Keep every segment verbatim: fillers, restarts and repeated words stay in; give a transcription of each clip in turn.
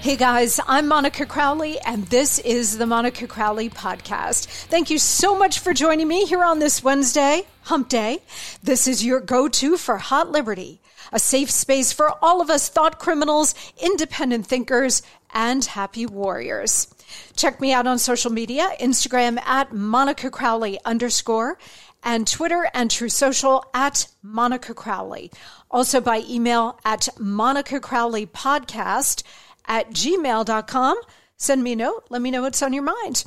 Hey guys, I'm Monica Crowley, and this is the Monica Crowley Podcast. Thank you so much for joining me here on this Wednesday, Hump Day. This is your go-to for hot liberty, a safe space for all of us thought criminals, independent thinkers, and happy warriors. Check me out on social media, Instagram at Monica Crowley underscore, and Twitter and True Social at Monica Crowley. Also by email at Monica Crowley Podcast at gmail dot com. Send me a note. Let me know what's on your mind.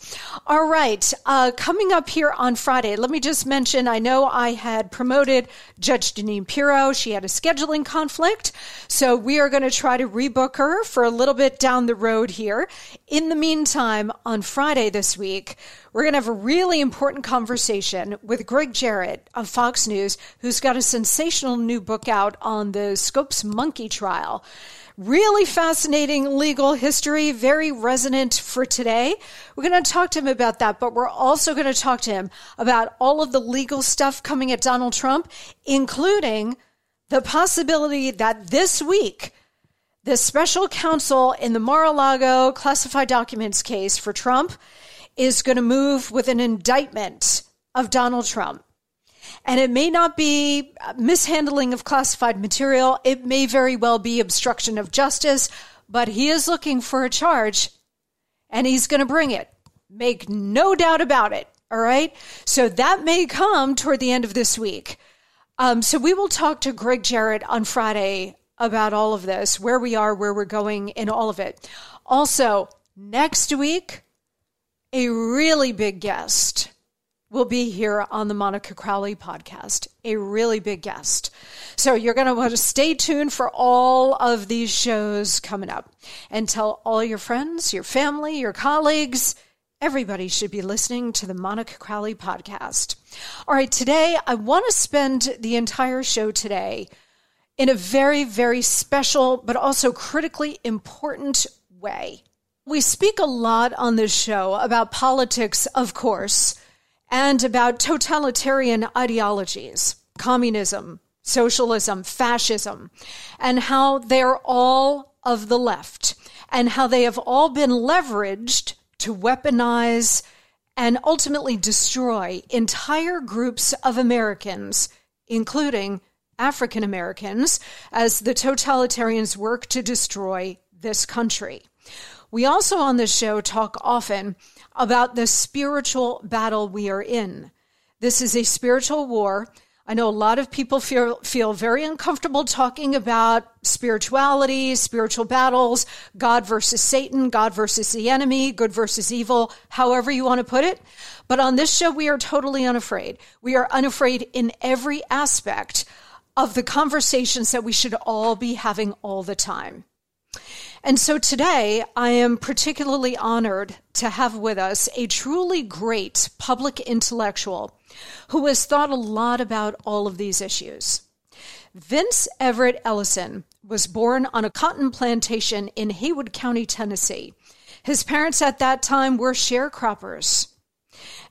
All right. Uh, coming up here on Friday, let me just mention, I know I had promoted Judge Jeanine Pirro. She had a scheduling conflict. So we are going to try to rebook her for a little bit down the road here. In the meantime, on Friday this week, we're going to have a really important conversation with Greg Jarrett of Fox News, who's got a sensational new book out on the Scopes Monkey Trial. Really fascinating legal history, very resonant for today. We're going to talk to him about that, but we're also going to talk to him about all of the legal stuff coming at Donald Trump, including the possibility that this week, the special counsel in the Mar-a-Lago classified documents case for Trump is going to move with an indictment of Donald Trump. And it may not be mishandling of classified material. It may very well be obstruction of justice, but he is looking for a charge and he's going to bring it. Make no doubt about it. All right. So that may come toward the end of this week. Um, so we will talk to Greg Jarrett on Friday about all of this, where we are, where we're going in all of it. Also, next week, a really big guest will be here on the Monica Crowley Podcast, a really big guest. So you're going to want to stay tuned for all of these shows coming up. And tell all your friends, your family, your colleagues, everybody should be listening to the Monica Crowley Podcast. All right, today I want to spend the entire show today in a very, very special but also critically important way. We speak a lot on this show about politics, of course, and about totalitarian ideologies, communism, socialism, fascism, and how they're all of the left, and how they have all been leveraged to weaponize and ultimately destroy entire groups of Americans, including African Americans, as the totalitarians work to destroy this country. We also on this show talk often about the spiritual battle we are in. This is a spiritual war, I know a lot of people feel, feel very uncomfortable talking about spirituality, spiritual battles, God versus Satan, God versus the enemy, good versus evil, however you want to put it. But on this show, we are totally unafraid. We are unafraid in every aspect of the conversations that we should all be having all the time. And so today, I am particularly honored to have with us a truly great public intellectual who has thought a lot about all of these issues. Vince Everett Ellison was born on a cotton plantation in Haywood County, Tennessee. His parents at that time were sharecroppers.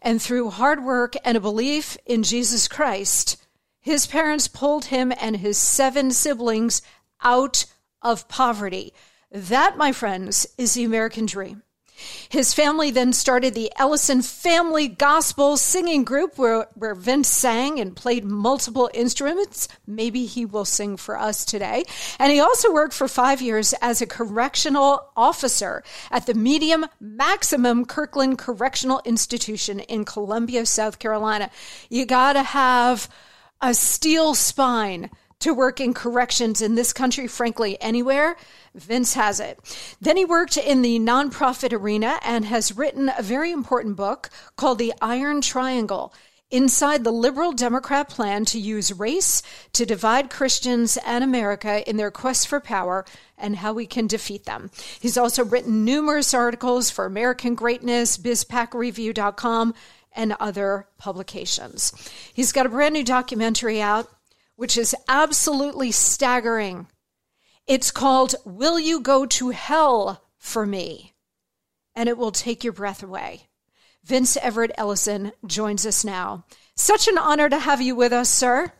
And through hard work and a belief in Jesus Christ, his parents pulled him and his seven siblings out of poverty. That, my friends, is the American dream. His family then started the Ellison Family Gospel Singing Group, where, where Vince sang and played multiple instruments. Maybe he will sing for us today. And he also worked for five years as a correctional officer at the Medium Maximum Kirkland Correctional Institution in Columbia, South Carolina. You gotta have a steel spine to work in corrections in this country, frankly, anywhere. Vince has it. Then he worked in the nonprofit arena and has written a very important book called The Iron Triangle, Inside the Liberal Democrat Plan to Use Race to Divide Christians and America in Their Quest for Power and How We Can Defeat Them. He's also written numerous articles for American Greatness, Biz Pack Review dot com, and other publications. He's got a brand new documentary out, which is absolutely staggering. It's called Will You Go to Hell for Me? And it will take your breath away. Vince Everett Ellison joins us now. Such an honor to have you with us, sir.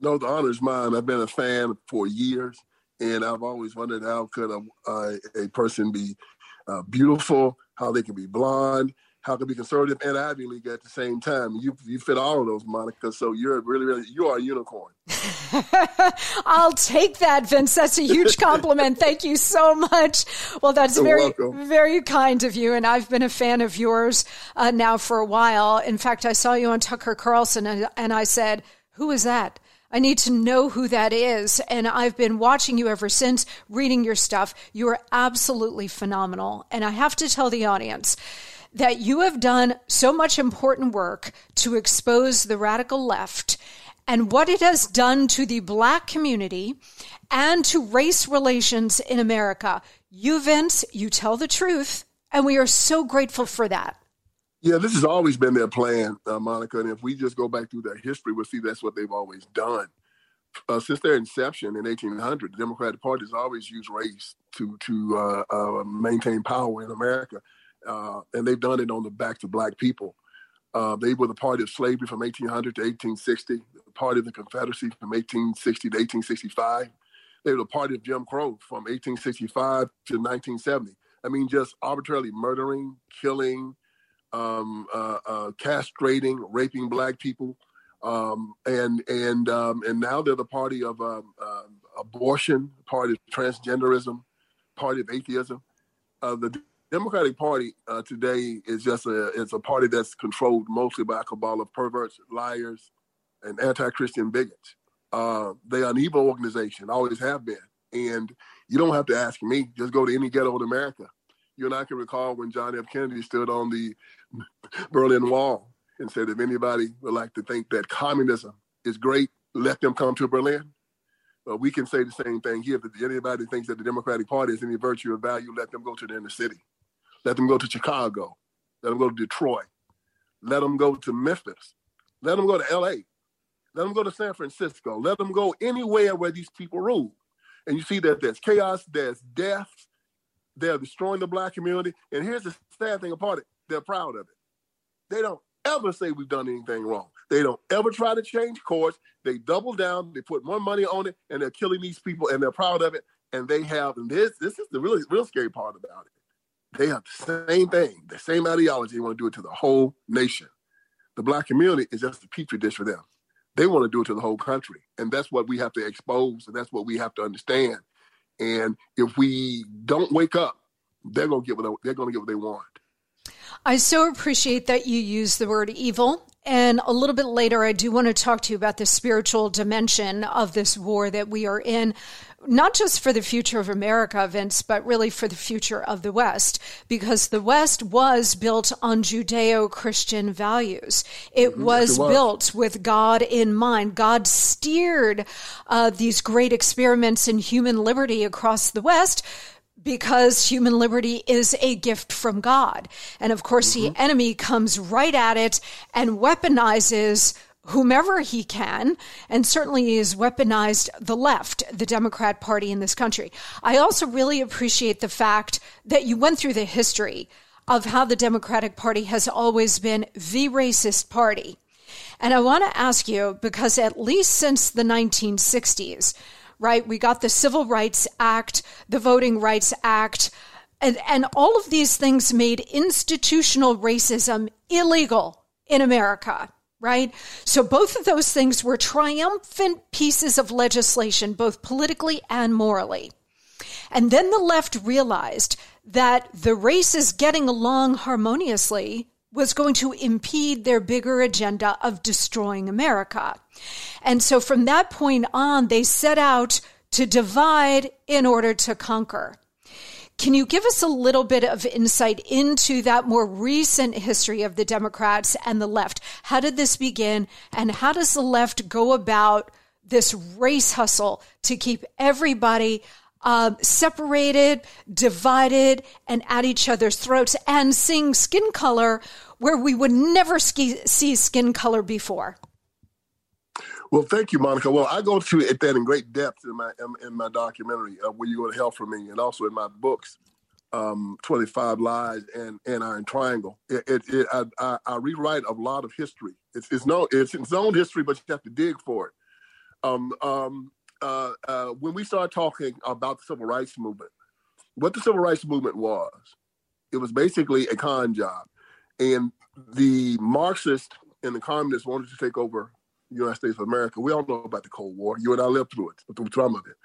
No, the honor's mine. I've been a fan for years, and I've always wondered how could a, a, a person be uh, beautiful, how they can be blonde, how can be conservative and Ivy League at the same time. You you fit all of those, Monica, so you're really, really, you are a unicorn. I'll take that, Vince. That's a huge compliment. Thank you so much. Well, that's you're very, welcome. Very kind of you, and I've been a fan of yours uh, now for a while. In fact, I saw you on Tucker Carlson, and, and I said, who is that? I need to know who that is. And I've been watching you ever since, reading your stuff. You are absolutely phenomenal. And I have to tell the audience that you have done so much important work to expose the radical left and what it has done to the black community and to race relations in America. You, Vince, you tell the truth, and we are so grateful for that. Yeah, this has always been their plan, uh, Monica. And if we just go back through their history, we'll see that's what they've always done. Uh, since their inception in eighteen hundred, the Democratic Party has always used race to, to uh, uh, maintain power in America. Uh, and they've done it on the backs of black people. Uh, they were the party of slavery from eighteen hundred to eighteen sixty, the party of the Confederacy from eighteen sixty to eighteen sixty-five. They were the party of Jim Crow from eighteen sixty-five to nineteen seventy. I mean, just arbitrarily murdering, killing, um, uh, uh, castrating, raping black people. Um, and and um, and now they're the party of um, uh, abortion, party of transgenderism, party of atheism. Uh, the Democratic Party uh, today is just a it's a party that's controlled mostly by a cabal of perverts, liars, and anti-Christian bigots. Uh, they are an evil organization, always have been. And you don't have to ask me. Just go to any ghetto in America. You and I can recall when John F. Kennedy stood on the Berlin Wall and said, if anybody would like to think that communism is great, let them come to Berlin. Uh, we can say the same thing here. If anybody thinks that the Democratic Party is any virtue or value, let them go to the inner city. Let them go to Chicago. Let them go to Detroit. Let them go to Memphis. Let them go to L A. Let them go to San Francisco. Let them go anywhere where these people rule. And you see that there's chaos, there's death. They're destroying the black community. And here's the sad thing about it. They're proud of it. They don't ever say we've done anything wrong. They don't ever try to change course. They double down. They put more money on it, and they're killing these people, and they're proud of it. And they have, and this, this is the really real scary part about it. They have the same thing, the same ideology. They want to do it to the whole nation. The black community is just a petri dish for them. They want to do it to the whole country. And that's what we have to expose, and that's what we have to understand. And if we don't wake up, they're going to get what they, they're going to get what they want. I so appreciate that you use the word evil And a little bit later, I do want to talk to you about the spiritual dimension of this war that we are in, not just for the future of America, Vince, but really for the future of the West, because the West was built on Judeo-Christian values. It mm-hmm. was it built with God in mind. God steered uh, these great experiments in human liberty across the West, because human liberty is a gift from God. And of course, mm-hmm. the enemy comes right at it and weaponizes whomever he can, and certainly he has weaponized the left, the Democrat Party in this country. I also really appreciate the fact that you went through the history of how the Democratic Party has always been the racist party. And I want to ask you, because at least since the nineteen sixties, right, we got the Civil Rights Act, the Voting Rights Act, and, and all of these things made institutional racism illegal in America, right? So both of those things were triumphant pieces of legislation, both politically and morally. And then the left realized that the races getting along harmoniously was going to impede their bigger agenda of destroying America. And so from that point on, they set out to divide in order to conquer. Can you give us a little bit of insight into that more recent history of the Democrats and the left? How did this begin, and how does the left go about this race hustle to keep everybody Uh, separated, divided, and at each other's throats, and seeing skin color where we would never ski- see skin color before? Well, thank you, Monica. Well, I go through it that in great depth in my in, in my documentary, uh, Will You Go to Hell for Me, and also in my books, um, twenty-five Lies and, and Iron Triangle. It, it, it, I, I, I rewrite a lot of history. It's it's no it's its own history, but you have to dig for it. Um, um, Uh, uh, when we start talking about the Civil Rights Movement, what the Civil Rights Movement was, it was basically a con job. And the Marxists and the communists wanted to take over the United States of America. We all know about the Cold War. You and I lived through it, through some of it.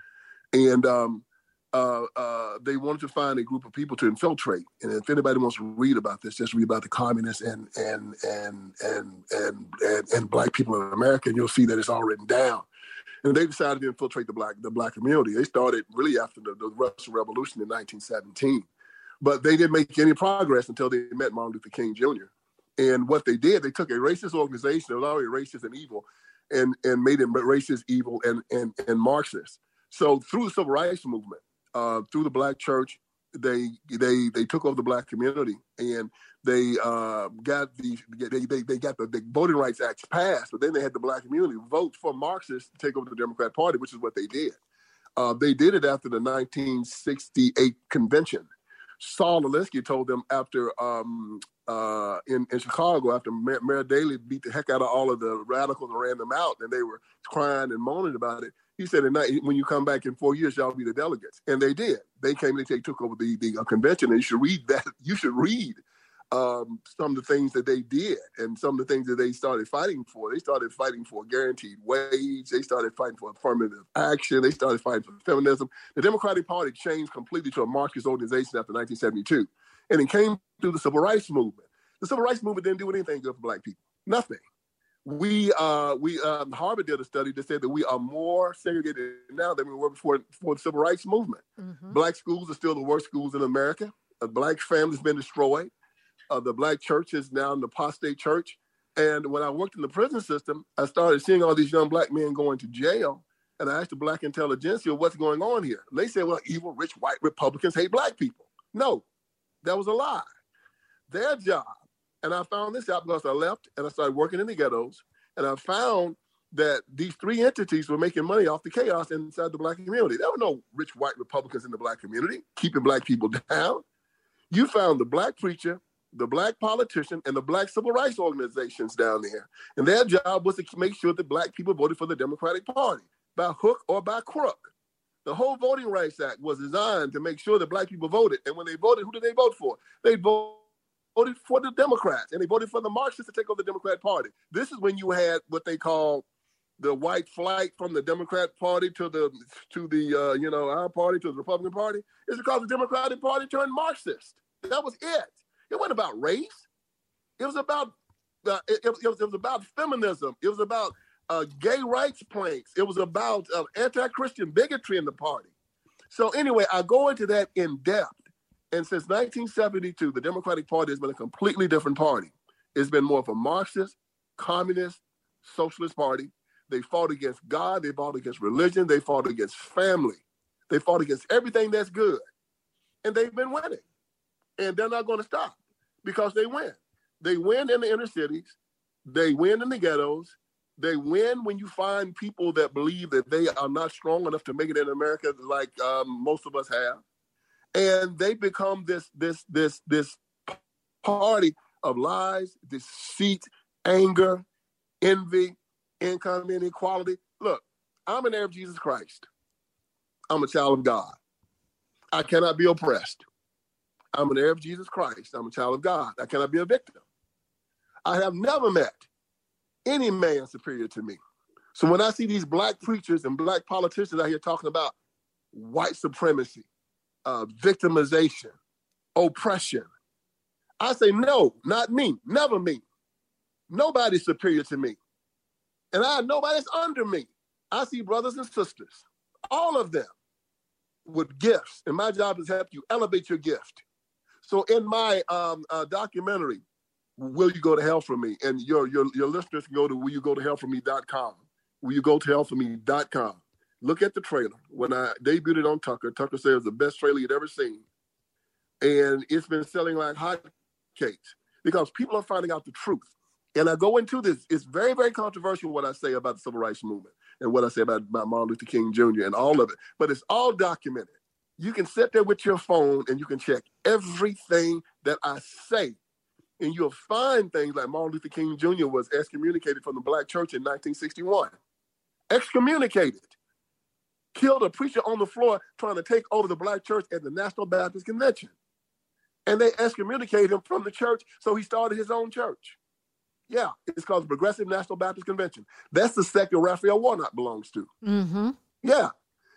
And um, uh, uh, they wanted to find a group of people to infiltrate. And if anybody wants to read about this, just read about the communists and and and and and and, and black people in America, and you'll see that it's all written down. And they decided to infiltrate the black the black community. They started really after the, the Russian Revolution in nineteen seventeen. But they didn't make any progress until they met Martin Luther King Junior And what they did, they took a racist organization that was already racist and evil and, and made it racist, evil, and, and, and Marxist. So through the Civil Rights Movement, uh, through the black church, they they they took over the black community, and they uh, got the they they, they got the, the Voting Rights Act passed, but then they had the black community vote for Marxists to take over the Democrat Party, which is what they did. Uh, they did it after the nineteen sixty-eight convention. Saul Alinsky told them after um, uh, in, in Chicago, after Mayor, Mayor Daley beat the heck out of all of the radicals and ran them out, and they were crying and moaning about it. He said, when you come back in four years, y'all be the delegates. And they did. They came and they took over the, the convention. And you should read that. You should read um, some of the things that they did and some of the things that they started fighting for. They started fighting for guaranteed wage. They started fighting for affirmative action. They started fighting for feminism. The Democratic Party changed completely to a Marxist organization after nineteen seventy-two. And it came through the Civil Rights Movement. The Civil Rights Movement didn't do anything good for black people. Nothing. We, uh, we, um, Harvard did a study that said that we are more segregated now than we were before, before the Civil Rights Movement. Mm-hmm. Black schools are still the worst schools in America. A black family has been destroyed. Uh, the black church is now an apostate church. And when I worked in the prison system, I started seeing all these young black men going to jail. And I asked the black intelligentsia, what's going on here? And they said, well, evil, rich, white Republicans hate black people. No, that was a lie. Their job. And I found this out because I left and I started working in the ghettos. And I found that these three entities were making money off the chaos inside the black community. There were no rich white Republicans in the black community keeping black people down. You found the black preacher, the black politician, and the black civil rights organizations down there. And their job was to make sure that black people voted for the Democratic Party by hook or by crook. The whole Voting Rights Act was designed to make sure that black people voted. And when they voted, who did they vote for? They voted. voted for the Democrats, and they voted for the Marxists to take over the Democrat Party. This is when you had what they call the white flight from the Democrat Party to the, to the uh, you know, our party, to the Republican Party. It's because the Democratic Party turned Marxist. That was it. It wasn't about race. It was about uh, it, it, it was about feminism. It was about uh, gay rights planks. It was about uh, anti-Christian bigotry in the party. So anyway, I go into that in depth. And since nineteen seventy-two, the Democratic Party has been a completely different party. It's been more of a Marxist, communist, socialist party. They fought against God. They fought against religion. They fought against family. They fought against everything that's good. And they've been winning. And they're not going to stop because they win. They win in the inner cities. They win in the ghettos. They win when you find people that believe that they are not strong enough to make it in America like um, most of us have. And they become this this this this party of lies, deceit, anger, envy, income inequality. Look, I'm an heir of Jesus Christ. I'm a child of God. I cannot be oppressed. I'm an heir of Jesus Christ. I'm a child of God. I cannot be a victim. I have never met any man superior to me. So when I see these black preachers and black politicians out here talking about white supremacy, uh, victimization, oppression, I say, no, not me, never me. Nobody's superior to me. And I nobody's under me. I see brothers and sisters, all of them with gifts. And my job is to help you elevate your gift. So in my um, uh, documentary, Will You Go to Hell for Me? And your, your your listeners can go to will you go to hell for me dot com. will you go to hell for me dot com. Look at the trailer. When I debuted it on Tucker, Tucker said it was the best trailer you'd ever seen. And it's been selling like hotcakes because people are finding out the truth. And I go into this. It's very, very controversial what I say about the Civil Rights Movement and what I say about, about Martin Luther King Junior and all of it. But it's all documented. You can sit there with your phone and you can check everything that I say. And you'll find things like Martin Luther King Junior was excommunicated from the black church in nineteen sixty-one. Excommunicated. Killed a preacher on the floor trying to take over the black church at the National Baptist Convention. And they excommunicated him from the church, so he started his own church. Yeah, it's called the Progressive National Baptist Convention. That's the sect that Raphael Warnock belongs to. Mm-hmm. Yeah,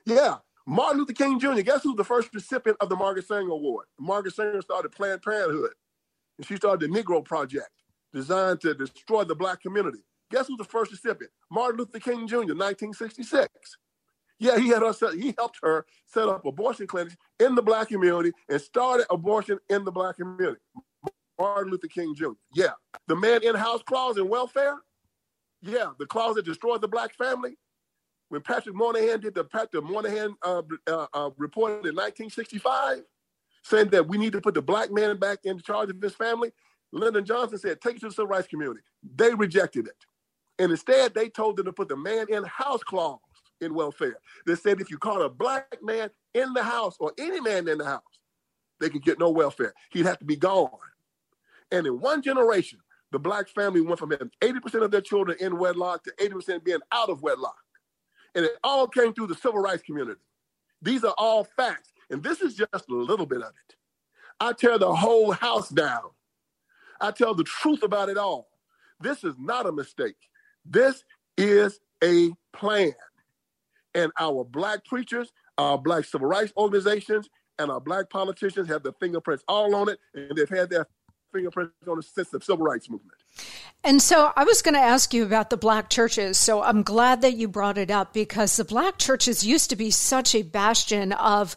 yeah. Martin Luther King Junior, guess who's the first recipient of the Margaret Sanger Award? Margaret Sanger started Planned Parenthood, and she started the Negro Project, designed to destroy the black community. Guess who's the first recipient? Martin Luther King Junior, nineteen sixty-six. Yeah, he had her set, he helped her set up abortion clinics in the black community and started abortion in the black community. Martin Luther King Junior Yeah. The man in house clause in welfare. Yeah. The clause that destroyed the black family. When Patrick Moynihan did the Patrick Moynihan uh, uh, uh, report in nineteen sixty-five, saying that we need to put the black man back in charge of his family, Lyndon Johnson said, take it to the civil rights community. They rejected it. And instead, they told them to put the man in house clause in welfare. They said if you caught a black man in the house or any man in the house, they could get no welfare. He'd have to be gone. And in one generation, the black family went from having eighty percent of their children in wedlock to eighty percent being out of wedlock. And it all came through the civil rights community. These are all facts. And this is just a little bit of it. I tear the whole house down. I tell the truth about it all. This is not a mistake. This is a plan. And our black preachers, our black civil rights organizations, and our black politicians have their fingerprints all on it. And they've had their fingerprints on the sense of civil rights movement. And so I was going to ask you about the black churches. So I'm glad that you brought it up because the black churches used to be such a bastion of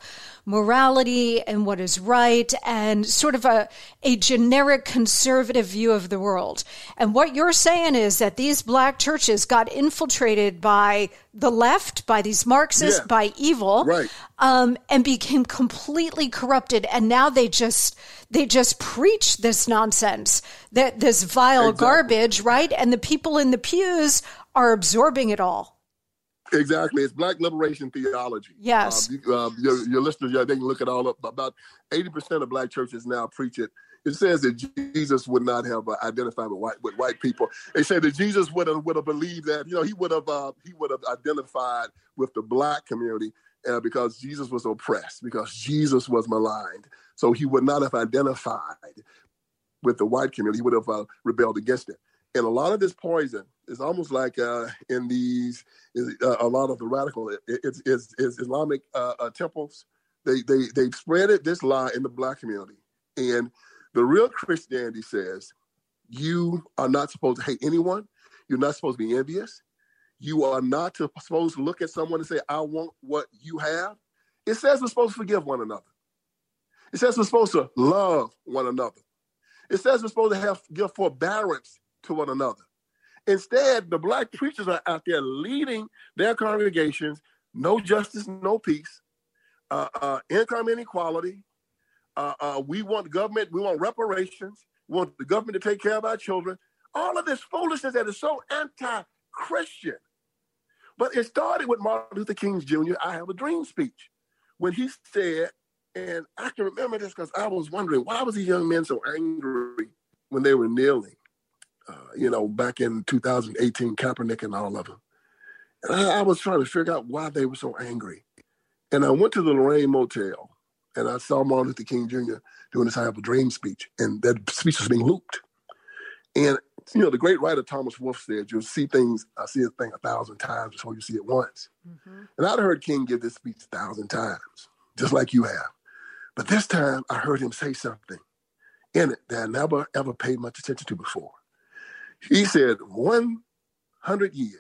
morality and what is right and sort of a, a generic conservative view of the world. And what you're saying is that these black churches got infiltrated by the left, by these Marxists, yeah. by evil, right. um, and became completely corrupted. And now they just they just preach this nonsense, that this vile exactly. garbage, right? And the people in the pews are absorbing it all. Exactly. It's black liberation theology. Yes. Uh, you, uh, your, your listeners, yeah, they can look it all up. About eighty percent of black churches now preach it. It says that Jesus would not have uh, identified with white, with white people. They say that Jesus would have would have believed that, you know, he would have uh, he would have identified with the black community uh, because Jesus was oppressed, because Jesus was maligned. So he would not have identified with the white community. He would have uh, rebelled against it. And a lot of this poison is almost like uh, in these, uh, a lot of the radical, it, it's, it's, it's Islamic uh, uh, temples. They, they, they've spread it, this lie in the black community. And the real Christianity says You are not supposed to hate anyone. You're not supposed to be envious. You are not to, supposed to look at someone and say, I want what you have. It says we're supposed to forgive one another. It says we're supposed to love one another. It says we're supposed to have give forbearance to one another. Instead, the black preachers are out there leading their congregations, no justice, no peace, uh, uh, income inequality. Uh, uh, we want government, we want reparations. We want the government to take care of our children. All of this foolishness that is so anti-Christian. But it started with Martin Luther King Junior I Have a Dream speech, when he said, and I can remember this because I was wondering, why was these young men so angry when they were kneeling? Uh, you know, back in two thousand eighteen, Kaepernick and all of them. And I, I was trying to figure out why they were so angry. And I went to the Lorraine Motel, and I saw Martin Luther King Junior doing this I Have a Dream speech, and that speech was being looped. And, you know, the great writer Thomas Wolfe said, you'll see things, I see a thing a thousand times before you see it once. Mm-hmm. And I'd heard King give this speech a thousand times, just like you have. But this time I heard him say something in it that I never, ever paid much attention to before. He said, one hundred years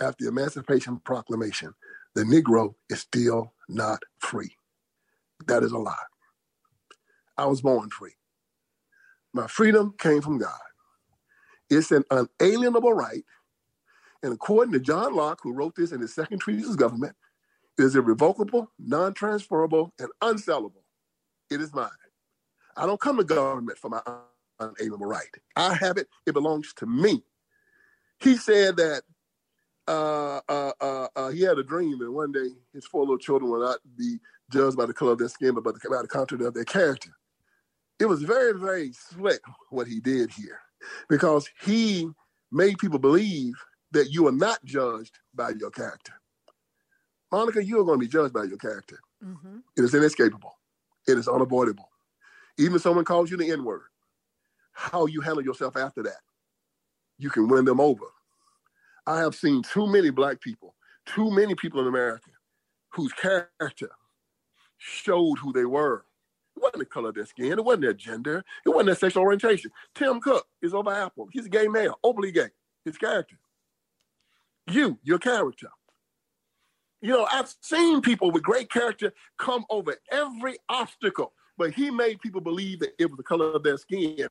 after the Emancipation Proclamation, the Negro is still not free. That is a lie. I was born free. My freedom came from God. It's an unalienable right. And according to John Locke, who wrote this in his second treatise of government, it is irrevocable, non-transferable, and unsellable. It is mine. I don't come to government for my unalienable right. I have it. It belongs to me. He said that uh, uh, uh, uh, he had a dream that one day his four little children will not be judged by the color of their skin, but by the, by the content of their character. It was very, very slick what he did here, because he made people believe that you are not judged by your character. Monica, you are going to be judged by your character. Mm-hmm. It is inescapable. It is unavoidable. Even if someone calls you the N-word, how you handle yourself after that, you can win them over. I have seen too many black people, too many people in America whose character showed who they were. It wasn't the color of their skin. It wasn't their gender. It wasn't their sexual orientation. Tim Cook is over Apple. He's a gay male, openly gay. His character. You, your character. You know, I've seen people with great character come over every obstacle, but he made people believe that it was the color of their skin.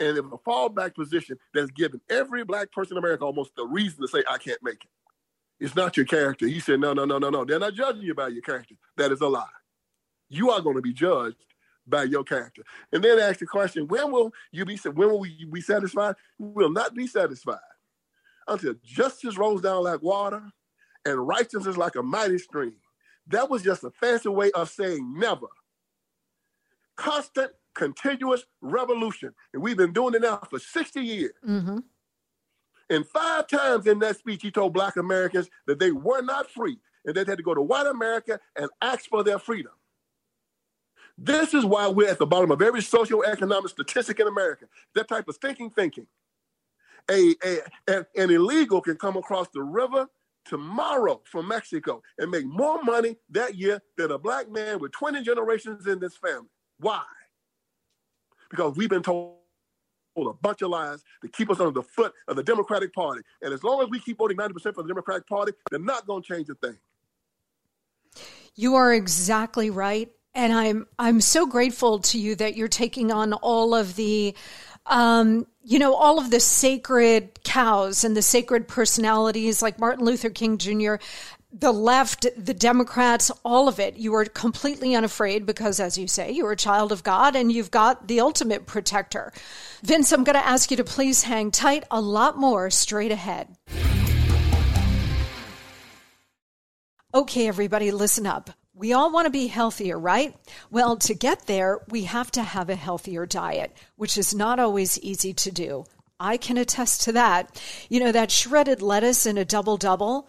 And it was a fallback position that's given every black person in America almost the reason to say, I can't make it. It's not your character. He said, no, no, no, no, no. They're not judging you by your character. That is a lie. You are going to be judged by your character. And then ask the question, when will you be, when will you be satisfied? We will not be satisfied until justice rolls down like water and righteousness like a mighty stream. That was just a fancy way of saying never. Constant, continuous revolution. And we've been doing it now for sixty years. Mm-hmm. And five times in that speech, he told black Americans that they were not free and that they had to go to white America and ask for their freedom. This is why we're at the bottom of every socioeconomic statistic in America. That type of thinking, thinking. A, a, a, an illegal can come across the river tomorrow from Mexico and make more money that year than a black man with twenty generations in this family. Why? Because we've been told a bunch of lies to keep us under the foot of the Democratic Party. And as long as we keep voting ninety percent for the Democratic Party, they're not going to change a thing. You are exactly right. And I'm I'm so grateful to you that you're taking on all of the, um, you know, all of the sacred cows and the sacred personalities like Martin Luther King Junior, the left, the Democrats, all of it. You are completely unafraid because, as you say, you're a child of God and you've got the ultimate protector. Vince, I'm going to ask you to please hang tight. A lot more straight ahead. Okay, everybody, listen up. We all want to be healthier, right? Well, to get there, we have to have a healthier diet, which is not always easy to do. I can attest to that. You know, that shredded lettuce in a double-double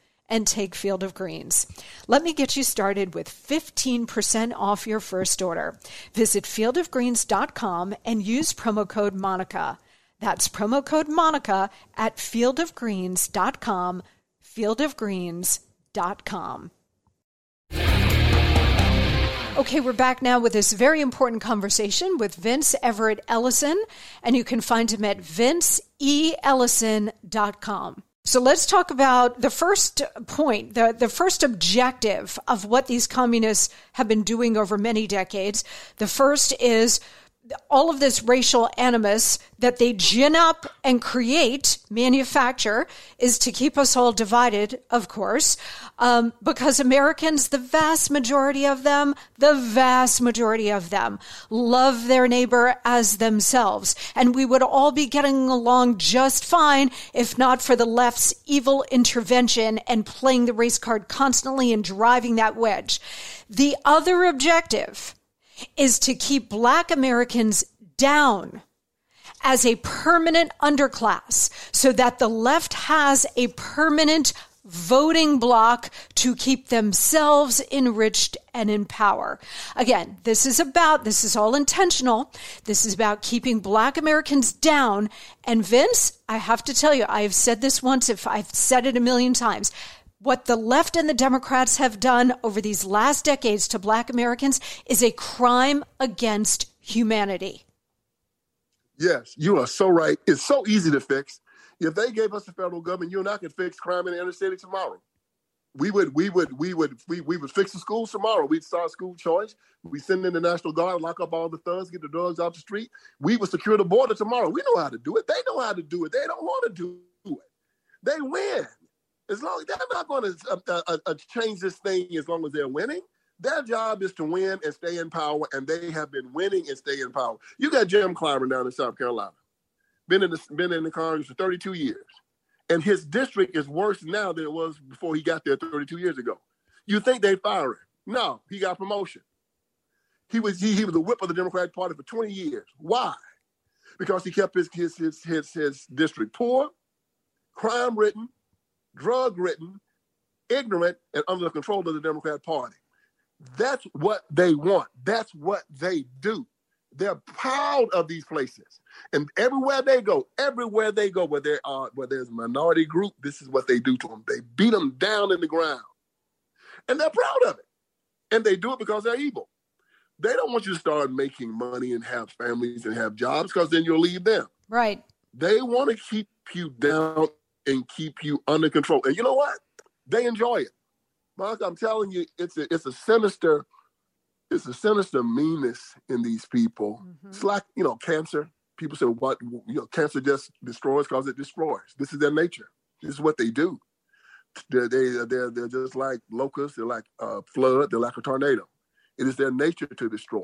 and take Field of Greens. Let me get you started with fifteen percent off your first order. Visit field of greens dot com and use promo code Monica. That's promo code Monica at field of greens dot com, field of greens dot com. Okay, we're back now with this very important conversation with Vince Everett Ellison, and you can find him at vince e ellison dot com. So let's talk about the first point, the, the first objective of what these communists have been doing over many decades. The first is all of this racial animus that they gin up and create, manufacture, is to keep us all divided, of course, um, because Americans, the vast majority of them, the vast majority of them love their neighbor as themselves. And we would all be getting along just fine if not for the left's evil intervention and playing the race card constantly and driving that wedge. The other objective is to keep Black Americans down as a permanent underclass so that the left has a permanent voting block to keep themselves enriched and in power. Again, this is about, this is all intentional. This is about keeping Black Americans down. And Vince, I have to tell you, I've said this once, if I've said it a million times, what the left and the Democrats have done over these last decades to Black Americans is a crime against humanity. Yes, you are so right. It's so easy to fix. If they gave us the federal government, you and I could fix crime in the inner city tomorrow. We would, we would, we would, we, we would fix the schools tomorrow. We'd start school choice. We'd send in the National Guard, lock up all the thugs, get the dogs off the street. We would secure the border tomorrow. We know how to do it. They know how to do it. They don't want to do it. They win. As long as they're not going to uh, uh, uh, change this thing, as long as they're winning, their job is to win and stay in power, and they have been winning and stay in power. You got Jim Clyburn down in South Carolina, been in the been in the Congress for thirty-two years, and his district is worse now than it was before he got there thirty-two years ago. You think they fire him? No, he got promotion. He was he, he was the whip of the Democratic Party for twenty years. Why? Because he kept his his his his, his district poor, crime-ridden, drug-ridden, ignorant, and under the control of the Democrat Party. That's what they want. That's what they do. They're proud of these places. And everywhere they go, everywhere they go, where there are, where there's a minority group, this is what they do to them. They beat them down in the ground. And they're proud of it. And they do it because they're evil. They don't want you to start making money and have families and have jobs, because then you'll leave them. Right. They want to keep you down and keep you under control. And you know what? They enjoy it. Monica, I'm telling you, it's a, it's a sinister, it's a sinister meanness in these people. Mm-hmm. It's like, you know, cancer. People say, what, you know, cancer just destroys because it destroys. This is their nature. This is what they do. They're, they, they're, they're just like locusts. They're like a flood. They're like a tornado. It is their nature to destroy.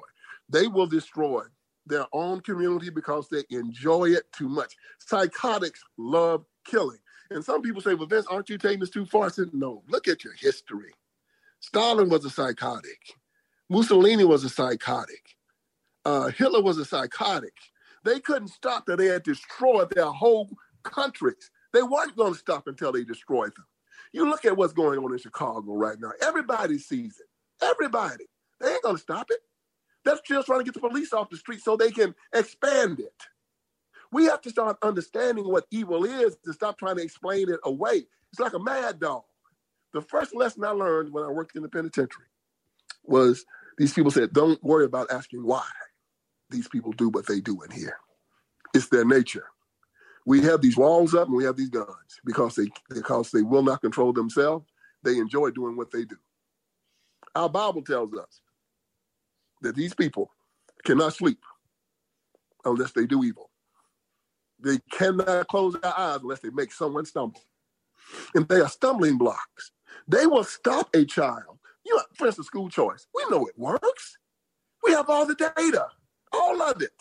They will destroy their own community because they enjoy it too much. Psychotics love killing. And some people say, well, Vince, aren't you taking this too far? I said, no, look at your history. Stalin was a psychotic. Mussolini was a psychotic. Uh, Hitler was a psychotic. They couldn't stop that they had destroyed their whole countries. They weren't going to stop until they destroyed them. You look at what's going on in Chicago right now. Everybody sees it. Everybody. They ain't going to stop it. They're just trying to get the police off the street so they can expand it. We have to start understanding what evil is and stop trying to explain it away. It's like a mad dog. The first lesson I learned when I worked in the penitentiary was these people said, don't worry about asking why these people do what they do in here. It's their nature. We have these walls up and we have these guns because they, because they will not control themselves. They enjoy doing what they do. Our Bible tells us that these people cannot sleep unless they do evil. They cannot close their eyes unless they make someone stumble. And they are stumbling blocks. They will stop a child. You, for instance, school choice. We know it works. We have all the data, all of it,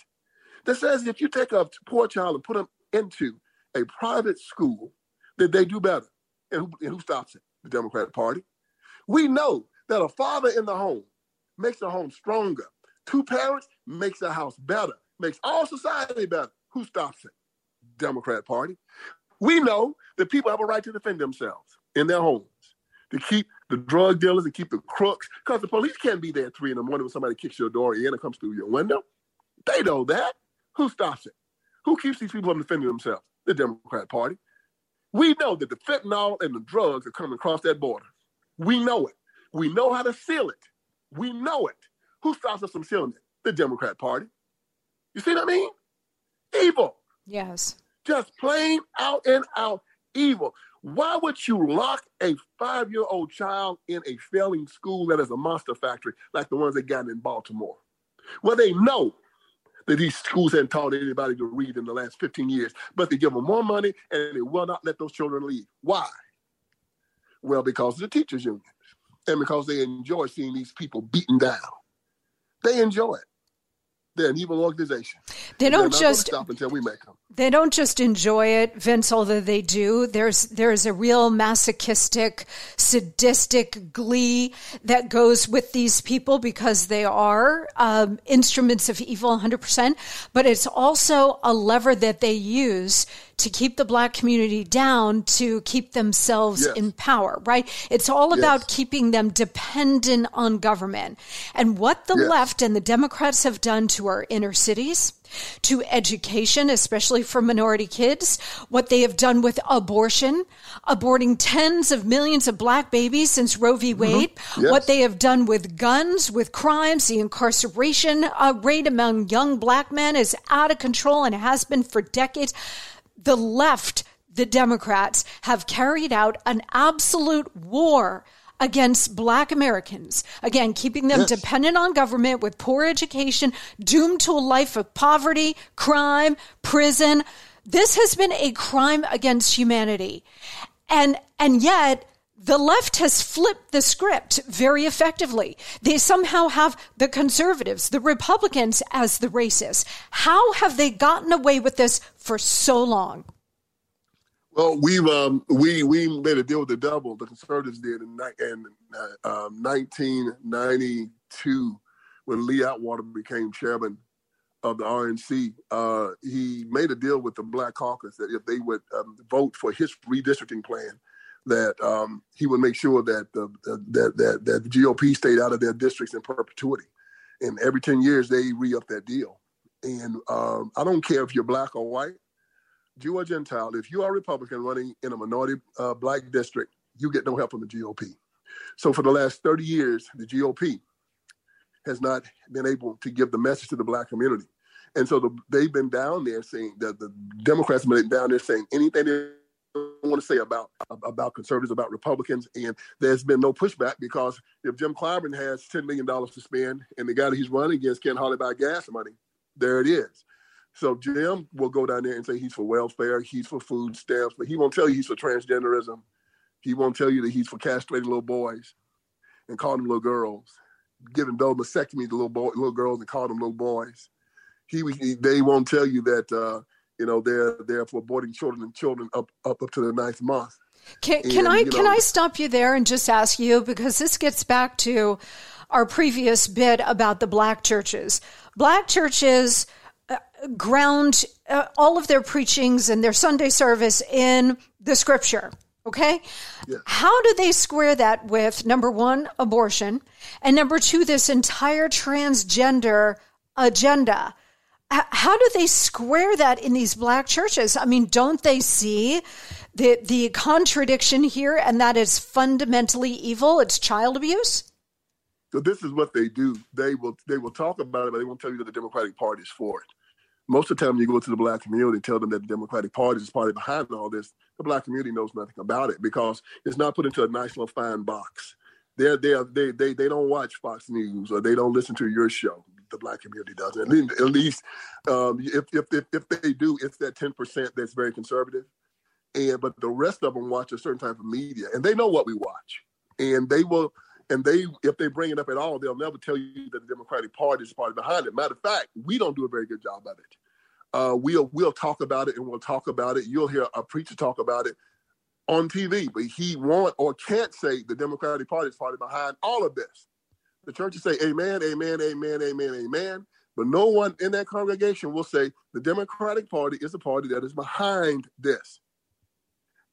that says if you take a poor child and put them into a private school, that they do better. And who, and who stops it? The Democratic Party. We know that a father in the home makes the home stronger. Two parents makes the house better, makes all society better. Who stops it? Democrat Party. We know that people have a right to defend themselves in their homes, to keep the drug dealers and keep the crooks, because the police can't be there at three in the morning when somebody kicks your door in and comes through your window. They know that. Who stops it? Who keeps these people from defending themselves? The Democrat Party. We know that the fentanyl and the drugs are coming across that border. We know it. We know how to seal it. We know it. Who stops us from sealing it? The Democrat Party. You see what I mean? Evil. Yes. Just plain out and out evil. Why would you lock a five-year-old child in a failing school that is a monster factory like the ones they got in Baltimore? Well, they know that these schools hadn't taught anybody to read in the last fifteen years, but they give them more money and they will not let those children leave. Why? Well, because of the teachers' unions and because they enjoy seeing these people beaten down. They enjoy it. They're an evil organization. They don't just stop until we make them. They don't just enjoy it, Vince, although they do. There's there's a real masochistic, sadistic glee that goes with these people because they are um, instruments of evil one hundred percent. But it's also a lever that they use to keep the black community down, to keep themselves yes. in power, right? It's all yes. about keeping them dependent on government. And what the yes. left and the Democrats have done to our inner cities, to education, especially for minority kids, what they have done with abortion, aborting tens of millions of black babies since Roe v. Wade, mm-hmm. yes. what they have done with guns, with crimes, the incarceration uh, rate among young black men is out of control and has been for decades. The left, the Democrats, have carried out an absolute war against black Americans. Again, keeping them yes. dependent on government with poor education, doomed to a life of poverty, crime, prison. This has been a crime against humanity. And, and yet, the left has flipped the script very effectively. They somehow have the conservatives, the Republicans as the racists. How have they gotten away with this for so long? Well, we've um, we we made a deal with the devil. The conservatives did in, in uh, um, nineteen ninety-two when Lee Atwater became chairman of the R N C. Uh, he made a deal with the Black Caucus that if they would um, vote for his redistricting plan, that um, he would make sure that the that that that the G O P stayed out of their districts in perpetuity. And every ten years they re-up that deal. And um, I don't care if you're black or white, Jew or Gentile, if you are a Republican running in a minority uh, black district, you get no help from the G O P. So for the last thirty years, the G O P has not been able to give the message to the black community. And so the, they've been down there saying that the Democrats have been down there saying anything they want to say about, about conservatives, about Republicans. And there's been no pushback because if Jim Clyburn has ten million dollars to spend and the guy that he's running against can't hardly buy gas money, there it is. So Jim will go down there and say he's for welfare, he's for food stamps, but he won't tell you he's for transgenderism. He won't tell you that he's for castrating little boys and calling them little girls, giving double mastectomy to little boy, little girls and calling them little boys. He, he they won't tell you that uh, you know they're they're for aborting children and children up up, up to the ninth month. Can, and, can I you know, can I stop you there and just ask you, because this gets back to our previous bit about the black churches, black churches. Uh, ground uh, all of their preachings and their Sunday service in the scripture, okay? Yeah. How do they square that with, number one, abortion, and number two, this entire transgender agenda? H- how do they square that in these black churches? I mean, don't they see the the contradiction here, and that is fundamentally evil? It's child abuse? So this is what they do. They will they will talk about it, but they won't tell you that the Democratic Party is for it. most of the time you go to the black community and tell them that the Democratic Party is partly behind all this, the black community knows nothing about it because it's not put into a nice little fine box. They're, they're, they they they don't watch Fox News or they don't listen to your show. The black community doesn't. At least um, if, if, if, if they do, it's that ten percent that's very conservative. And but the rest of them watch a certain type of media and they know what we watch. And they will, and they, if they bring it up at all, they'll never tell you that the Democratic Party is part behind it. Matter of fact, we don't do a very good job of it. Uh, we'll, we'll talk about it and we'll talk about it. You'll hear a preacher talk about it on T V, but he won't or can't say the Democratic Party is partly behind all of this. The churches say, amen, amen, amen, amen, amen. But no one in that congregation will say the Democratic Party is the party that is behind this.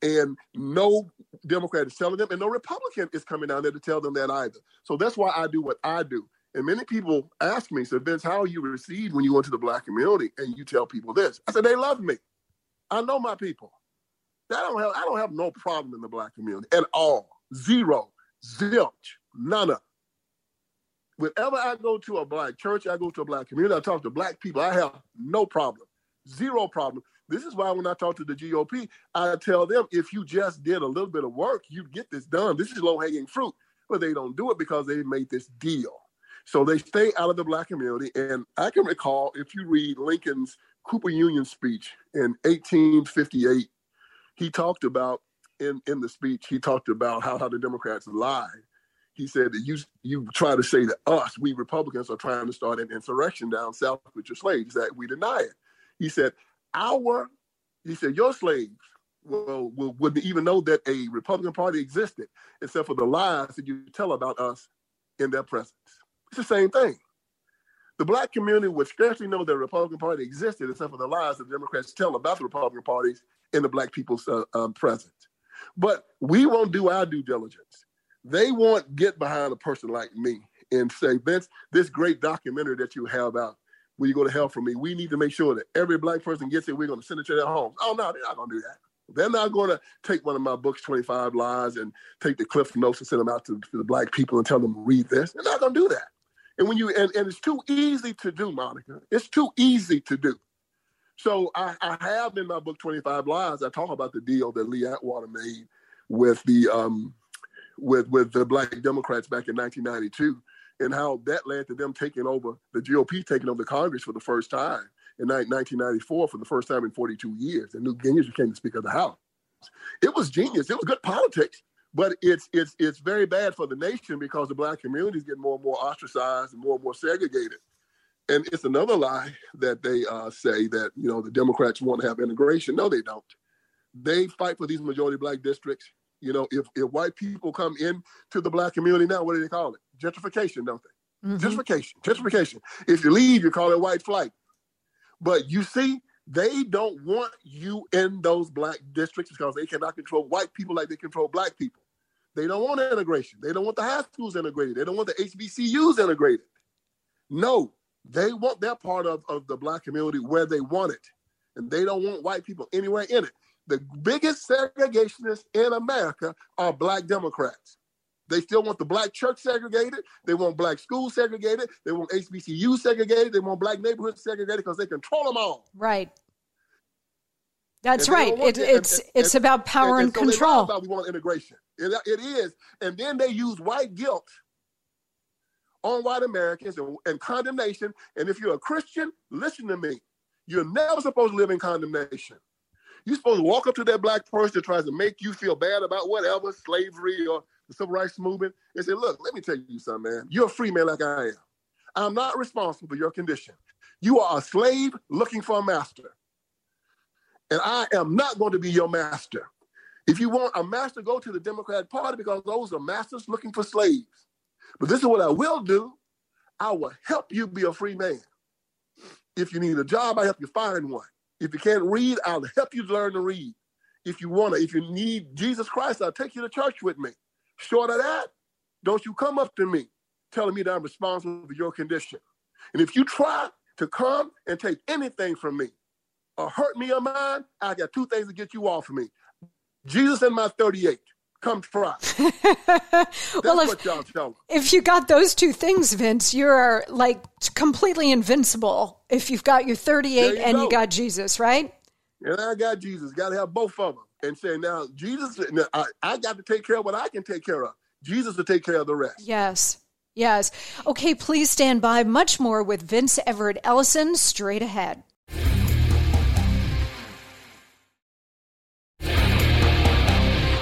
And no Democrat is telling them, and no Republican is coming down there to tell them that either. So that's why I do what I do. And many people ask me, so Vince, how are you received when you go into the black community and you tell people this? I said, they love me. I know my people. I don't have, I don't have no problem in the black community at all. Zero, zilch, none of. Whenever I go to a black church, I go to a black community, I talk to black people, I have no problem, zero problem. This is why when I talk to the G O P, I tell them, if you just did a little bit of work, you'd get this done. This is low-hanging fruit. But they don't do it because they made this deal. So they stay out of the black community. And I can recall, if you read Lincoln's Cooper Union speech in eighteen fifty-eight, he talked about, in, in the speech, he talked about how, how the Democrats lied. He said that you you try to say that us, we Republicans, are trying to start an insurrection down south with your slaves, that we deny it. He said, our, he said, your slaves will, will, wouldn't even know that a Republican Party existed, except for the lies that you tell about us in their presence. It's the same thing. The black community would scarcely know that the Republican Party existed, except for the lies that the Democrats tell about the Republican parties in the black people's uh, um, presence. But we won't do our due diligence. They won't get behind a person like me and say, Vince, this great documentary that you have out, Will You Go to Hell for Me, we need to make sure that every black person gets it. We're going to send it to their homes. Oh, no, they're not going to do that. They're not going to take one of my books, twenty-five lies, and take the Cliff Notes and send them out to, to the black people and tell them, read this. They're not going to do that. And when you and, and it's too easy to do, Monica. It's too easy to do. So I, I have in my book, twenty-five lies, I talk about the deal that Lee Atwater made with the um, – with with the black Democrats back in nineteen ninety-two, and how that led to them taking over, the G O P taking over the Congress for the first time in nineteen ninety-four, for the first time in forty-two years. And Newt Gingrich became the Speaker of the House. It was genius. It was good politics, but it's it's it's very bad for the nation because the black communities get more and more ostracized and more and more segregated. And it's another lie that they uh, say that, you know, the Democrats want to have integration. No, they don't. They fight for these majority black districts. You know, if, if white people come in to the black community now, what do they call it? Gentrification, don't they? Mm-hmm. Gentrification, gentrification. If you leave, you call it white flight. But you see, they don't want you in those black districts because they cannot control white people like they control black people. They don't want integration. They don't want the high schools integrated. They don't want the H B C Us integrated. No, they want that part of, of the black community where they want it. And they don't want white people anywhere in it. The biggest segregationists in America are black Democrats. They still want the black church segregated. They want black schools segregated. They want H B C U segregated. They want black neighborhoods segregated because they control them all. Right. That's right. It, it. It's and, it's and, about power and, and, and, and control. So about, we want integration. It, it is. And then they use white guilt on white Americans and, and condemnation. And if you're a Christian, listen to me. You're never supposed to live in condemnation. You're supposed to walk up to that black person that tries to make you feel bad about whatever, slavery or the civil rights movement, and say, look, let me tell you something, man. You're a free man like I am. I'm not responsible for your condition. You are a slave looking for a master. And I am not going to be your master. If you want a master, go to the Democratic Party because those are masters looking for slaves. But this is what I will do. I will help you be a free man. If you need a job, I help you find one. If you can't read, I'll help you learn to read. If you want to, if you need Jesus Christ, I'll take you to church with me. Short of that, don't you come up to me telling me that I'm responsible for your condition. And if you try to come and take anything from me or hurt me or mine, I got two things to get you off of me. Jesus and my thirty-eight. come from. That's well, if, what y'all know. If you got those two things, Vince, you're like completely invincible. If you've got your thirty-eight you and go. You got Jesus, right? And I got Jesus. Got to have both of them. And say, now, Jesus, now, I, I got to take care of what I can take care of. Jesus will take care of the rest. Yes. Yes. Okay, please stand by. Much more with Vince Everett Ellison straight ahead.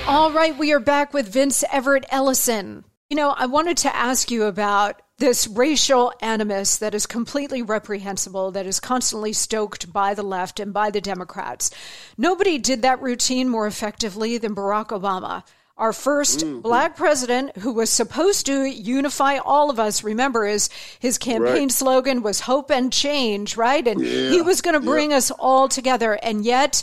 All right, we are back with Vince Everett Ellison. You know, I wanted to ask you about this racial animus that is completely reprehensible, that is constantly stoked by the left and by the Democrats. Nobody did that routine more effectively than Barack Obama. Our first mm-hmm. black president, who was supposed to unify all of us, remember, is his campaign right. slogan was hope and change, right? And yeah. he was going to bring yeah. us all together. And yet,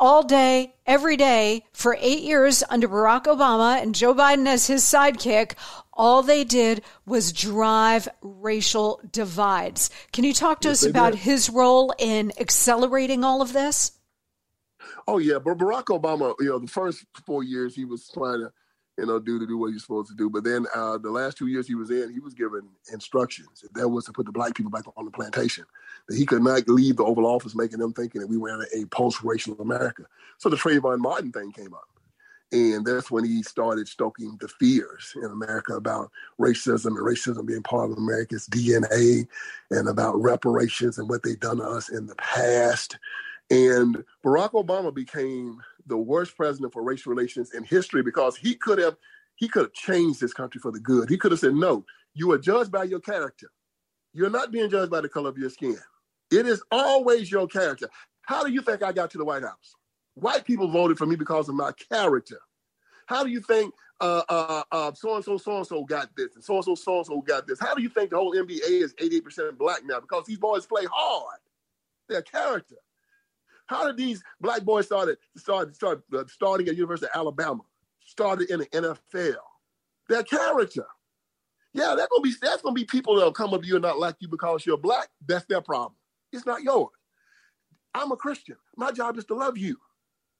all day, every day, for eight years under Barack Obama and Joe Biden as his sidekick, all they did was drive racial divides. Can you talk to yes, us about did. his role in accelerating all of this? Oh, yeah. But Barack Obama, you know, the first four years he was trying to, you know, do to do what he's supposed to do. But then uh, the last two years he was in, he was given instructions. That was to put the black people back on the plantation. That he could not leave the Oval Office making them thinking that we were in a post-racial America. So the Trayvon Martin thing came up. And that's when he started stoking the fears in America about racism and racism being part of America's D N A and about reparations and what they've done to us in the past. And Barack Obama became the worst president for racial relations in history because he could have he could have changed this country for the good. He could have said, no, you are judged by your character. You're not being judged by the color of your skin. It is always your character. How do you think I got to the White House? White people voted for me because of my character. How do you think uh, uh, uh, so-and-so, so-and-so got this and so-and-so, so-and-so got this? How do you think the whole N B A is eighty-eight percent black now? Because these boys play hard. Their character. How did these black boys started started start uh, starting at University of Alabama, started in the N F L? Their character, yeah, that's gonna be that's gonna be people that'll come up to you and not like you because you're black. That's their problem. It's not yours. I'm a Christian. My job is to love you.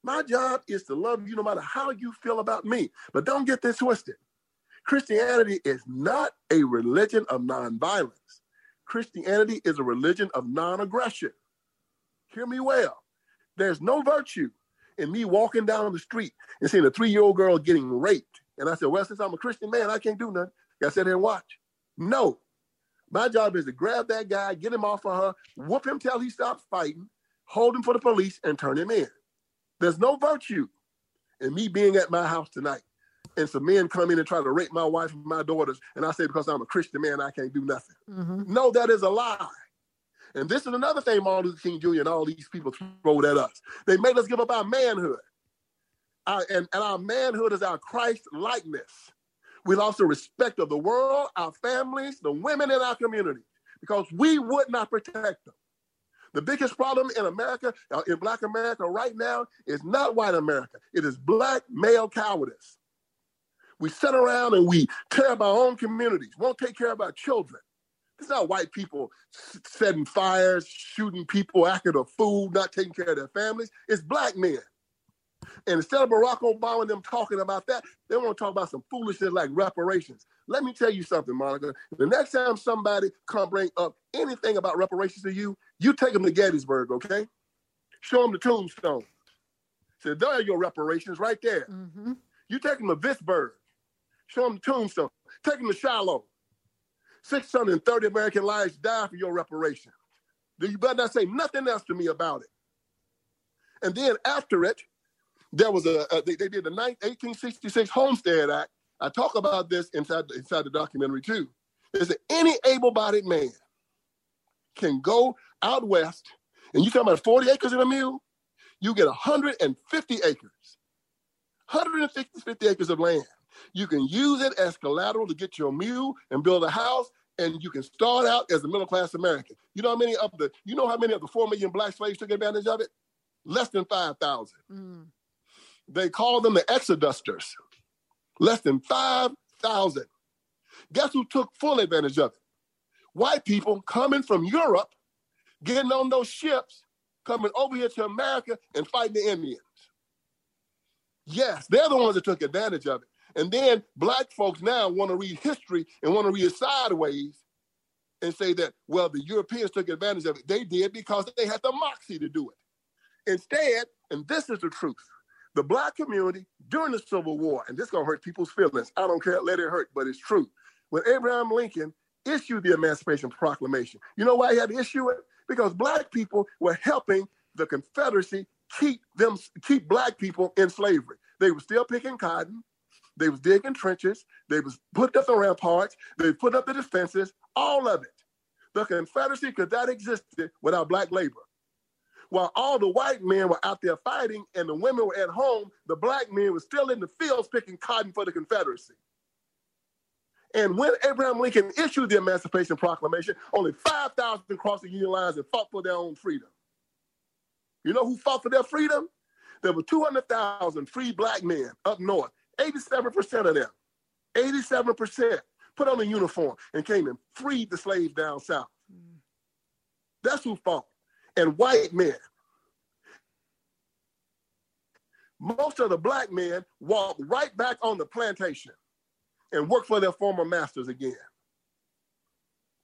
My job is to love you no matter how you feel about me. But don't get this twisted. Christianity is not a religion of nonviolence. Christianity is a religion of non-aggression. Hear me well. There's no virtue in me walking down the street and seeing a three-year-old girl getting raped. And I said, well, since I'm a Christian man, I can't do nothing. I sit here and watch. No. My job is to grab that guy, get him off of her, whoop him till he stops fighting, hold him for the police, and turn him in. There's no virtue in me being at my house tonight and some men come in and try to rape my wife and my daughters, and I say, because I'm a Christian man, I can't do nothing. Mm-hmm. No, that is a lie. And this is another thing Martin Luther King Junior and all these people throw at us. They made us give up our manhood. Our, and, and our manhood is our Christ-likeness. We lost the respect of the world, our families, the women in our community, because we would not protect them. The biggest problem in America, in Black America right now, is not white America. It is Black male cowardice. We sit around and we tear up our own communities, won't take care of our children. It's not white people setting fires, shooting people, acting a fool, not taking care of their families. It's black men. And instead of Barack Obama and them talking about that, they want to talk about some foolishness like reparations. Let me tell you something, Monica. The next time somebody come bring up anything about reparations to you, you take them to Gettysburg, okay? Show them the tombstone. Say, there are your reparations right there. Mm-hmm. You take them to Vicksburg. Show them the tombstone. Take them to Shiloh. six hundred thirty American lives died for your reparation. Then you better not say nothing else to me about it. And then after it, there was a, a they, they did the eighteen sixty-six Homestead Act. I talk about this inside, inside the documentary too. Is that any able-bodied man can go out west, and you talking about forty acres in a mule, you get one hundred fifty acres. one hundred fifty acres of land. You can use it as collateral to get your mule and build a house, and you can start out as a middle-class American. You know how many of the, you know how many of the four million black slaves took advantage of it? Less than five thousand. Mm. They call them the Exodusters. Less than five thousand. Guess who took full advantage of it? White people coming from Europe, getting on those ships, coming over here to America and fighting the Indians. Yes, they're the ones that took advantage of it. And then black folks now want to read history and want to read it sideways and say that, well, the Europeans took advantage of it. They did because they had the moxie to do it. Instead, and this is the truth, the black community during the Civil War, and this is going to hurt people's feelings. I don't care. Let it hurt, but it's true. When Abraham Lincoln issued the Emancipation Proclamation, you know why he had to issue it? Because black people were helping the Confederacy keep them, keep black people in slavery. They were still picking cotton. They was digging trenches. They was putting up the ramparts. They put up the defenses, all of it. The Confederacy could not exist without black labor. While all the white men were out there fighting and the women were at home, the black men were still in the fields picking cotton for the Confederacy. And when Abraham Lincoln issued the Emancipation Proclamation, only five thousand crossed the Union lines and fought for their own freedom. You know who fought for their freedom? There were two hundred thousand free black men up north. eighty-seven percent of them, eighty-seven percent put on a uniform and came and freed the slaves down south. Mm. That's who fought. And white men. Most of the black men walked right back on the plantation and worked for their former masters again.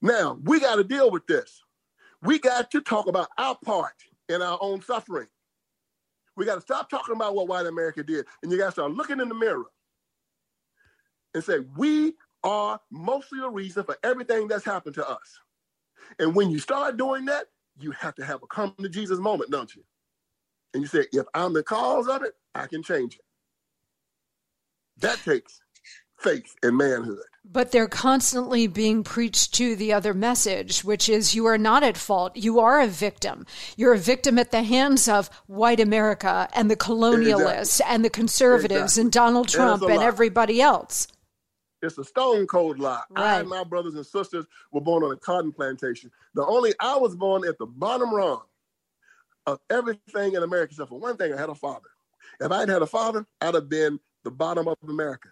Now, we got to deal with this. We got to talk about our part in our own suffering. We got to stop talking about what white America did. And you got to start looking in the mirror and say, we are mostly the reason for everything that's happened to us. And when you start doing that, you have to have a come to Jesus moment, don't you? And you say, if I'm the cause of it, I can change it. That takes faith and manhood. But they're constantly being preached to the other message, which is you are not at fault. You are a victim. You're a victim at the hands of white America and the colonialists exactly. and the conservatives exactly. and Donald Trump and, and everybody else. It's a stone cold lie. Right. I and my brothers and sisters were born on a cotton plantation. The only, I was born at the bottom rung of everything in America except for one thing, I had a father. If I had had a father, I'd have been the bottom of America.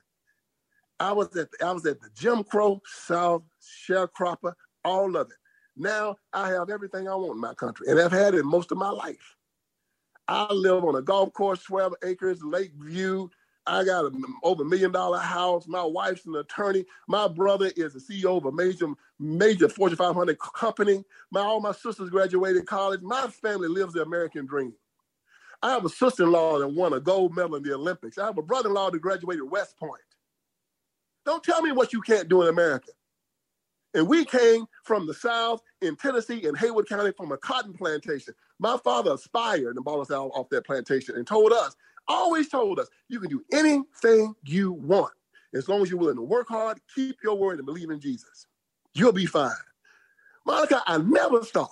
I was at the, I was at the Jim Crow, South, sharecropper, all of it. Now I have everything I want in my country, and I've had it most of my life. I live on a golf course, twelve acres, Lakeview. I got an over a million dollar house. My wife's an attorney. My brother is the C E O of a major, major Fortune five hundred company. My all my sisters graduated college. My family lives the American dream. I have a sister-in-law that won a gold medal in the Olympics. I have a brother-in-law that graduated West Point. Don't tell me what you can't do in America. And we came from the South in Tennessee in Haywood County from a cotton plantation. My father aspired and bought us out off that plantation and told us, always told us, you can do anything you want. As long as you're willing to work hard, keep your word and believe in Jesus. You'll be fine. Monica, I never thought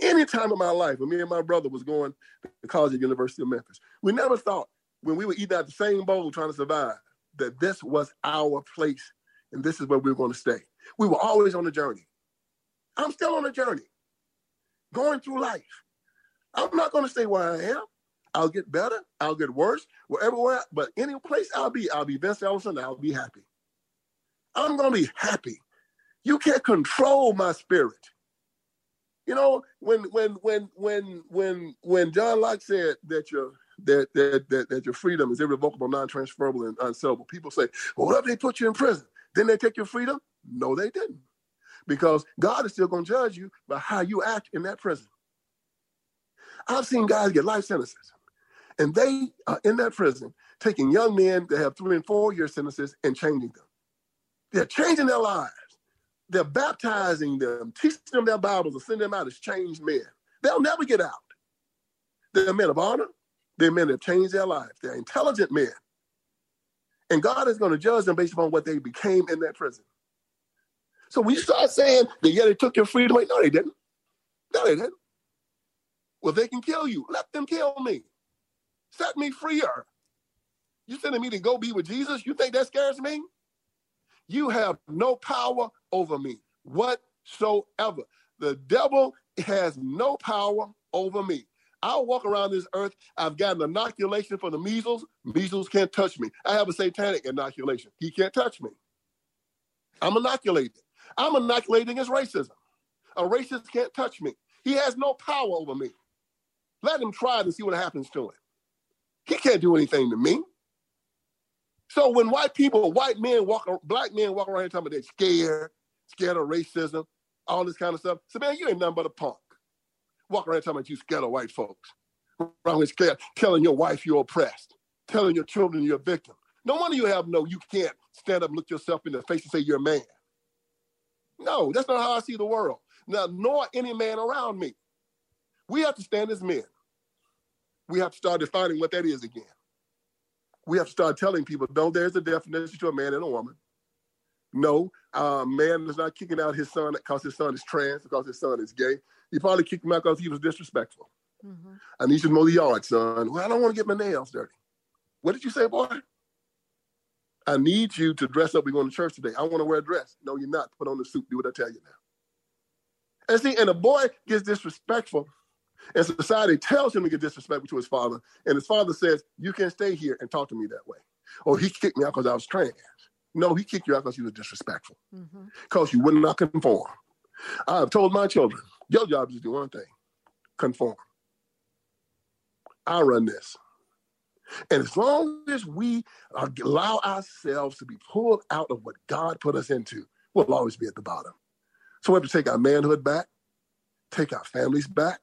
any time in my life when me and my brother was going to college at the University of Memphis, we never thought when we were eating out the same bowl trying to survive, that this was our place and this is where we were going to stay. We were always on a journey. I'm still on a journey, going through life. I'm not going to stay where I am. I'll get better. I'll get worse. Wherever, where, but any place I'll be, I'll be Vince Ellison. I'll be happy. I'm going to be happy. You can't control my spirit. You know, when when when when when when John Locke said that your that that that, that your freedom is irrevocable, non-transferable, and unsellable, people say, "Well, what if they put you in prison? Didn't they take your freedom?" No, they didn't, because God is still going to judge you by how you act in that prison. I've seen guys get life sentences. And they are in that prison taking young men that have three and four year sentences and changing them. They're changing their lives. They're baptizing them, teaching them their Bibles and sending them out as changed men. They'll never get out. They're men of honor. They're men that have changed their lives. They're intelligent men. And God is going to judge them based upon what they became in that prison. So when you start saying that, yeah, they took your freedom away, no, they didn't. No, they didn't. Well, they can kill you. Let them kill me. Set me freer. You sending me to go be with Jesus? You think that scares me? You have no power over me whatsoever. The devil has no power over me. I walk around this earth. I've got an inoculation for the measles. Measles can't touch me. I have a satanic inoculation. He can't touch me. I'm inoculated. I'm inoculated against racism. A racist can't touch me. He has no power over me. Let him try to see what happens to him. He can't do anything to me. So when white people, white men walk, black men walk around here talking about they're scared, scared of racism, all this kind of stuff. So man, you ain't nothing but a punk. Walk around talking about you scared of white folks. Wrongly scared, telling your wife you're oppressed, telling your children you're a victim. No wonder you have no, you can't stand up and look yourself in the face and say you're a man. No, that's not how I see the world. Now, nor any man around me. We have to stand as men. We have to start defining what that is again. We have to start telling people, no, there's a definition to a man and a woman. No, a man is not kicking out his son because his son is trans, because his son is gay. He probably kicked him out because he was disrespectful. Mm-hmm. I need you to mow the yard, son. Well, I don't want to get my nails dirty. What did you say, boy? I need you to dress up. We're going to church today. I want to wear a dress. No, you're not. Put on the suit. Do what I tell you now. And see, and a boy gets disrespectful, and society tells him to get disrespectful to his father, and his father says, you can't stay here and talk to me that way. Or he kicked me out because I was trans. No, he kicked you out because you were disrespectful, because mm-hmm. you would not conform. I have told my children, your job is to do one thing, conform. I run this. And as long as we allow ourselves to be pulled out of what God put us into, we'll always be at the bottom. So we have to take our manhood back, take our families back,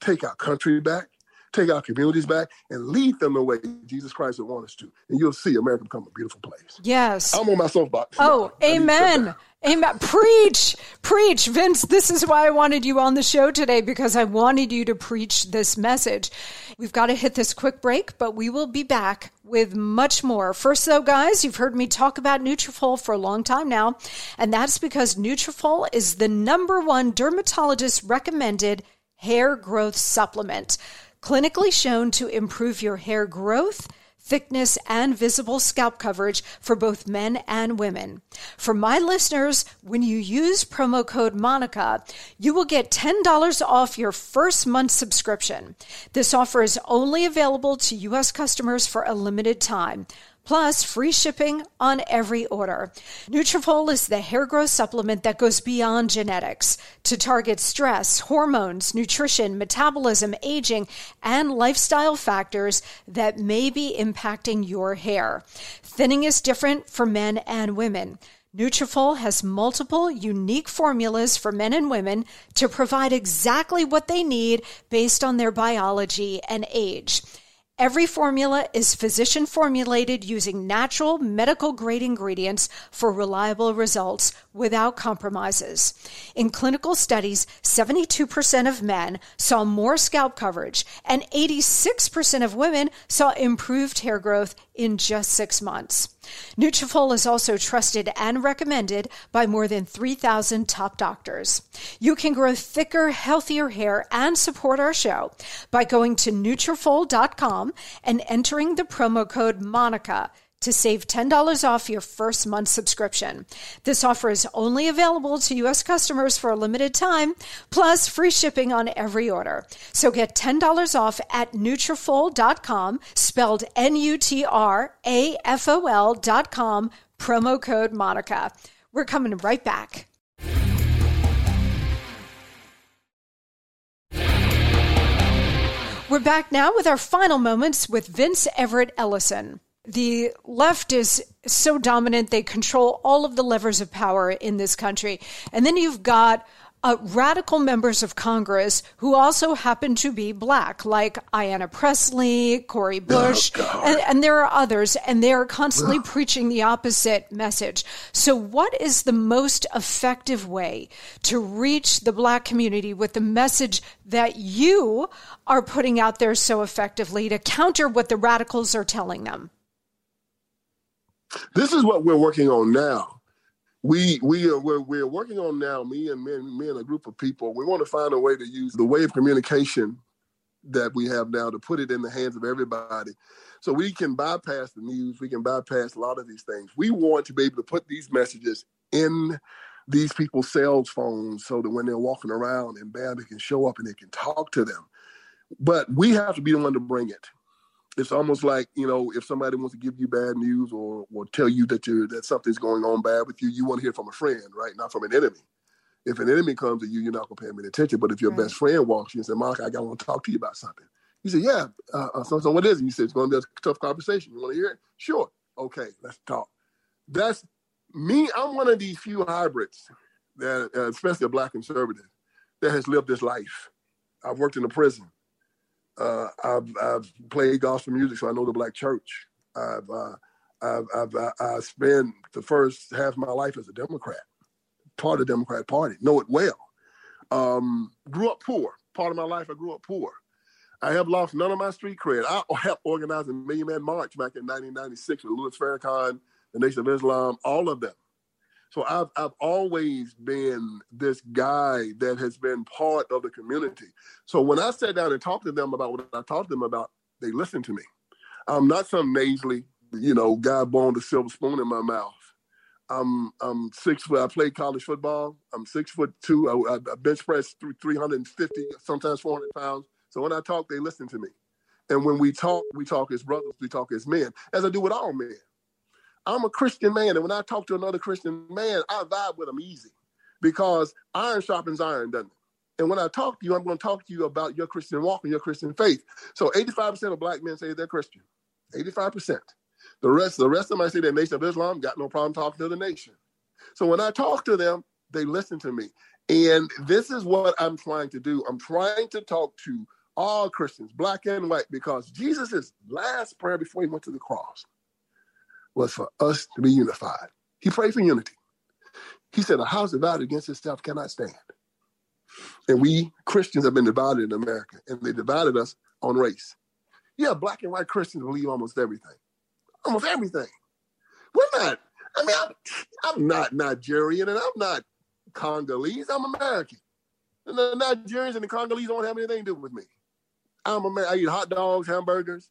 take our country back, take our communities back, and lead them the way Jesus Christ would want us to. And you'll see America become a beautiful place. Yes. I'm on my soapbox. Oh, no, amen. Amen. Preach, preach. Vince, this is why I wanted you on the show today, because I wanted you to preach this message. We've got to hit this quick break, but we will be back with much more. First, though, guys, you've heard me talk about Nutrafol for a long time now, and that's because Nutrafol is the number one dermatologist-recommended hair growth supplement, clinically shown to improve your hair growth, thickness, and visible scalp coverage for both men and women. For my listeners, when you use promo code Monica, you will get ten dollars off your first month's subscription. This offer is only available to U S customers for a limited time, plus free shipping on every order. Nutrafol is the hair growth supplement that goes beyond genetics to target stress, hormones, nutrition, metabolism, aging, and lifestyle factors that may be impacting your hair. Thinning is different for men and women. Nutrafol has multiple unique formulas for men and women to provide exactly what they need based on their biology and age. Every formula is physician formulated using natural medical grade ingredients for reliable results without compromises. In clinical studies, seventy-two percent of men saw more scalp coverage and eighty-six percent of women saw improved hair growth in just six months. Nutrafol is also trusted and recommended by more than three thousand top doctors. You can grow thicker, healthier hair and support our show by going to Nutrafol dot com and entering the promo code Monica to save ten dollars off your first month's subscription. This offer is only available to U S customers for a limited time, plus free shipping on every order. So get ten dollars off at Nutrafol dot com, spelled N U T R A F O L dot com, promo code Monica. We're coming right back. We're back now with our final moments with Vince Everett Ellison. The left is so dominant, they control all of the levers of power in this country. And then you've got uh, radical members of Congress who also happen to be black, like Ayanna Pressley, Cori Bush, oh, and, and there are others, and they are constantly yeah. preaching the opposite message. So what is the most effective way to reach the black community with the message that you are putting out there so effectively to counter what the radicals are telling them? This is what we're working on now. We we are we're, we're working on now. Me and men, me and a group of people. We want to find a way to use the way of communication that we have now to put it in the hands of everybody, so we can bypass the news. We can bypass a lot of these things. We want to be able to put these messages in these people's cell phones, so that when they're walking around, and bam, it can show up and they can talk to them. But we have to be the one to bring it. It's almost like, you know, if somebody wants to give you bad news or or tell you that you're that something's going on bad with you, you want to hear from a friend, right? Not from an enemy. If an enemy comes to you, you're not going to pay him any attention. But if your right. best friend walks you and says, Monica, I got to talk to you about something. You say, yeah, uh, so, so what is it? You say, it's going to be a tough conversation. You want to hear it? Sure. Okay, let's talk. That's me. I'm one of these few hybrids, that, uh, especially a black conservative, that has lived this life. I've worked in a prison. Uh, I've, I've played gospel music, so I know the black church. I've, uh, I've, I've, I've spent the first half of my life as a Democrat, part of the Democrat Party, know it well. Um, grew up poor. Part of my life, I grew up poor. I have lost none of my street cred. I helped organize the Million Man March back in nineteen ninety-six with Louis Farrakhan, the Nation of Islam, all of them. So I've I've always been this guy that has been part of the community. So when I sat down and talked to them about what I talked to them about, they listened to me. I'm not some nasally, you know, guy born with a silver spoon in my mouth. I'm I'm six foot. I played college football. I'm six foot two. I, I bench press through three hundred fifty, sometimes four hundred pounds. So when I talk, they listen to me. And when we talk, we talk as brothers. We talk as men, as I do with all men. I'm a Christian man, and when I talk to another Christian man, I vibe with him easy, because iron sharpens iron, doesn't it? And when I talk to you, I'm going to talk to you about your Christian walk and your Christian faith. So eighty-five percent of black men say they're Christian, eighty-five percent. The rest, the rest of them, I say the Nation of Islam, got no problem talking to the nation. So when I talk to them, they listen to me. And this is what I'm trying to do. I'm trying to talk to all Christians, black and white, because Jesus' last prayer before he went to the cross was for us to be unified. He prayed for unity. He said, a house divided against itself cannot stand. And we Christians have been divided in America, and they divided us on race. Yeah, black and white Christians believe almost everything. Almost everything. We're not, I mean, I'm, I'm not Nigerian and I'm not Congolese. I'm American. And the Nigerians and the Congolese don't have anything to do with me. I'm American. I eat hot dogs, hamburgers.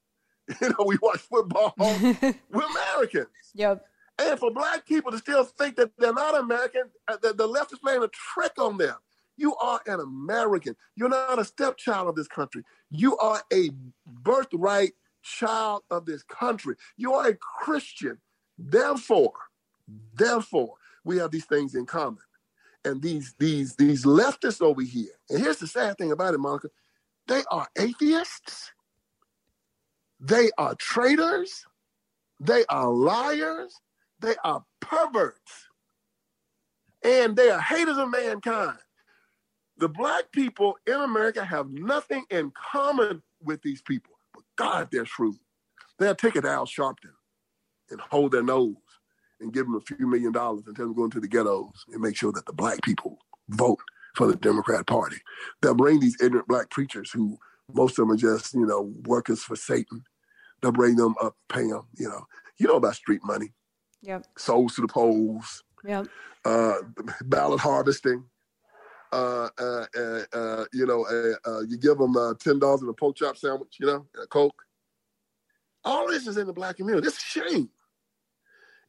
You know, we watch football. We're Americans. Yep. And for black people to still think that they're not American, the, the left is playing a trick on them. You are an American. You're not a stepchild of this country. You are a birthright child of this country. You are a Christian. Therefore, therefore, we have these things in common. And these, these, these leftists over here, and here's the sad thing about it, Monica, they are atheists. They are traitors. They are liars. They are perverts. And they are haters of mankind. The black people in America have nothing in common with these people. But God, they're shrewd. They'll take it to Al Sharpton and hold their nose and give them a few million dollars and tell them to go into the ghettos and make sure that the black people vote for the Democrat Party. They'll bring these ignorant black preachers who most of them are just, you know, workers for Satan. They'll bring them up, pay them, you know. You know about street money. Yep. Souls to the polls. Yep. Uh, ballot harvesting. Uh, uh, uh, uh, you know, uh, uh, you give them uh, ten dollars in a pork chop sandwich, you know, and a Coke. All this is in the black community. It's a shame.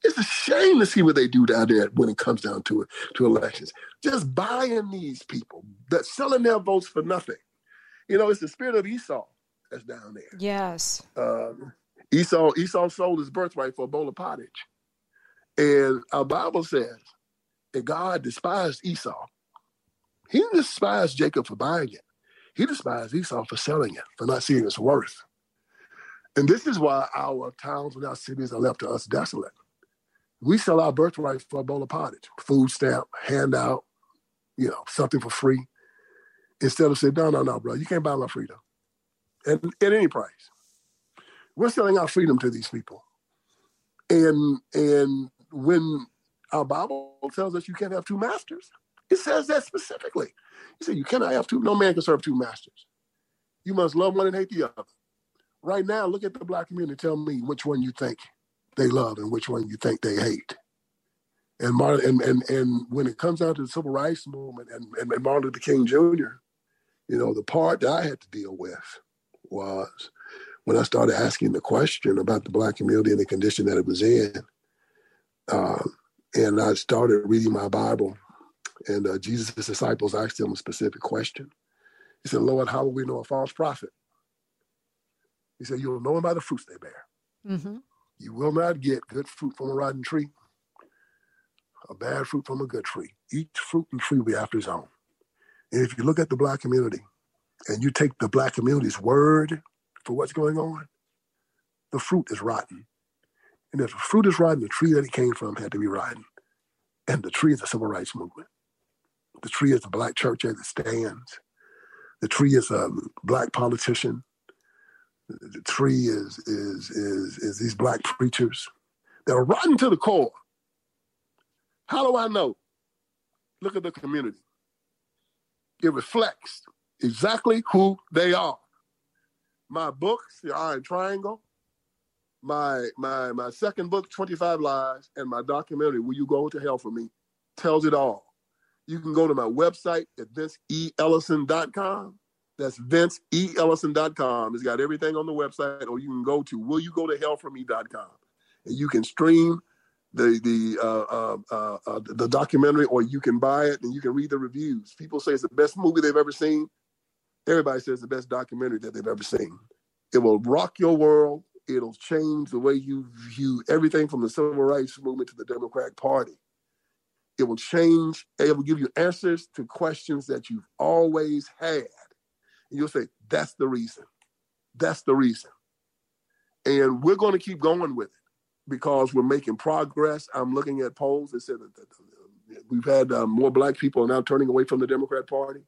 It's a shame to see what they do down there when it comes down to it, to elections. Just buying these people, that selling their votes for nothing. You know, it's the spirit of Esau that's down there. Yes. Um, Esau, Esau sold his birthright for a bowl of pottage. And our Bible says that God despised Esau. He didn't despise Jacob for buying it. He despised Esau for selling it, for not seeing its worth. And this is why our towns and our cities are left to us desolate. We sell our birthright for a bowl of pottage, food stamp, handout, you know, something for free. Instead of saying, no, no, no, bro, you can't buy my freedom at, at any price. We're selling our freedom to these people. And and when our Bible tells us you can't have two masters, it says that specifically. It says you cannot have two, no man can serve two masters. You must love one and hate the other. Right now, look at the black community. Tell me which one you think they love and which one you think they hate. And Martin, and, and, and when it comes down to the civil rights movement and, and, and Martin Luther King Junior, you know, the part that I had to deal with was when I started asking the question about the black community and the condition that it was in. Um, and I started reading my Bible, and uh, Jesus' disciples asked him a specific question. He said, Lord, how will we know a false prophet? He said, you'll know them by the fruits they bear. Mm-hmm. You will not get good fruit from a rotten tree, a bad fruit from a good tree. Each fruit and tree will be after its own. And if you look at the black community and you take the black community's word for what's going on, the fruit is rotten. And if the fruit is rotten, the tree that it came from had to be rotten. And the tree is the civil rights movement. The tree is the black church as it stands. The tree is a black politician. The tree is is is is these black preachers. They're rotten to the core. How do I know? Look at the community. It reflects exactly who they are. My books, The Iron Triangle, my my my second book, twenty-five lies, and my documentary, Will You Go to Hell for Me, tells it all. You can go to my website at vince e ellison dot com. That's vince e ellison dot com. It's got everything on the website, or you can go to will you go to hell for me dot com. And you can stream the the uh, uh, uh, the documentary, or you can buy it and you can read the reviews. People say it's the best movie they've ever seen. Everybody says the best documentary that they've ever seen. It will rock your world. It'll change the way you view everything from the civil rights movement to the Democratic Party. It will change. It will give you answers to questions that you've always had. And you'll say, that's the reason. That's the reason. And we're going to keep going with it, because we're making progress. I'm looking at polls that said that we've had uh, more black people are now turning away from the Democrat Party.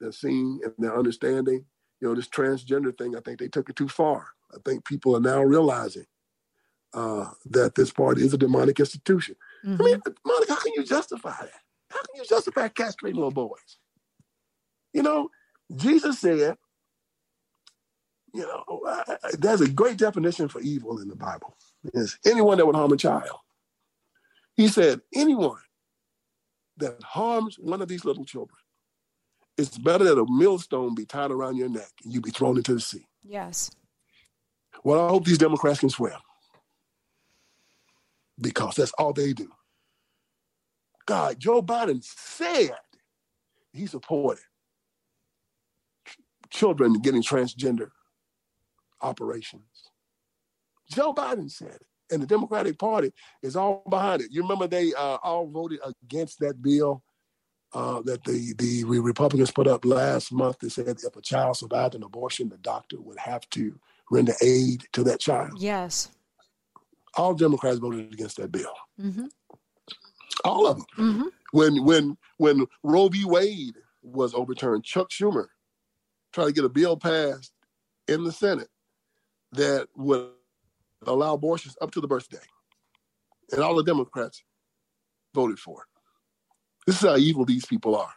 They're seeing and they're understanding. You know, this transgender thing, I think they took it too far. I think people are now realizing uh, that this party is a demonic institution. Mm-hmm. I mean, Monica, how can you justify that? How can you justify castrating little boys? You know, Jesus said, you know, I, I, there's a great definition for evil in the Bible. Is anyone that would harm a child. He said, anyone that harms one of these little children, it's better that a millstone be tied around your neck and you be thrown into the sea. Yes. Well, I hope these Democrats can swim, because that's all they do. God, Joe Biden said he supported children getting transgender operations. Joe Biden said it, and the Democratic Party is all behind it. You remember they uh, all voted against that bill uh, that the, the Republicans put up last month that said if a child survived an abortion, the doctor would have to render aid to that child. Yes. All Democrats voted against that bill. Mm-hmm. All of them. Mm-hmm. When when when Roe v. Wade was overturned, Chuck Schumer tried to get a bill passed in the Senate that would allow abortions up to the birthday. And all the Democrats voted for it. This is how evil these people are.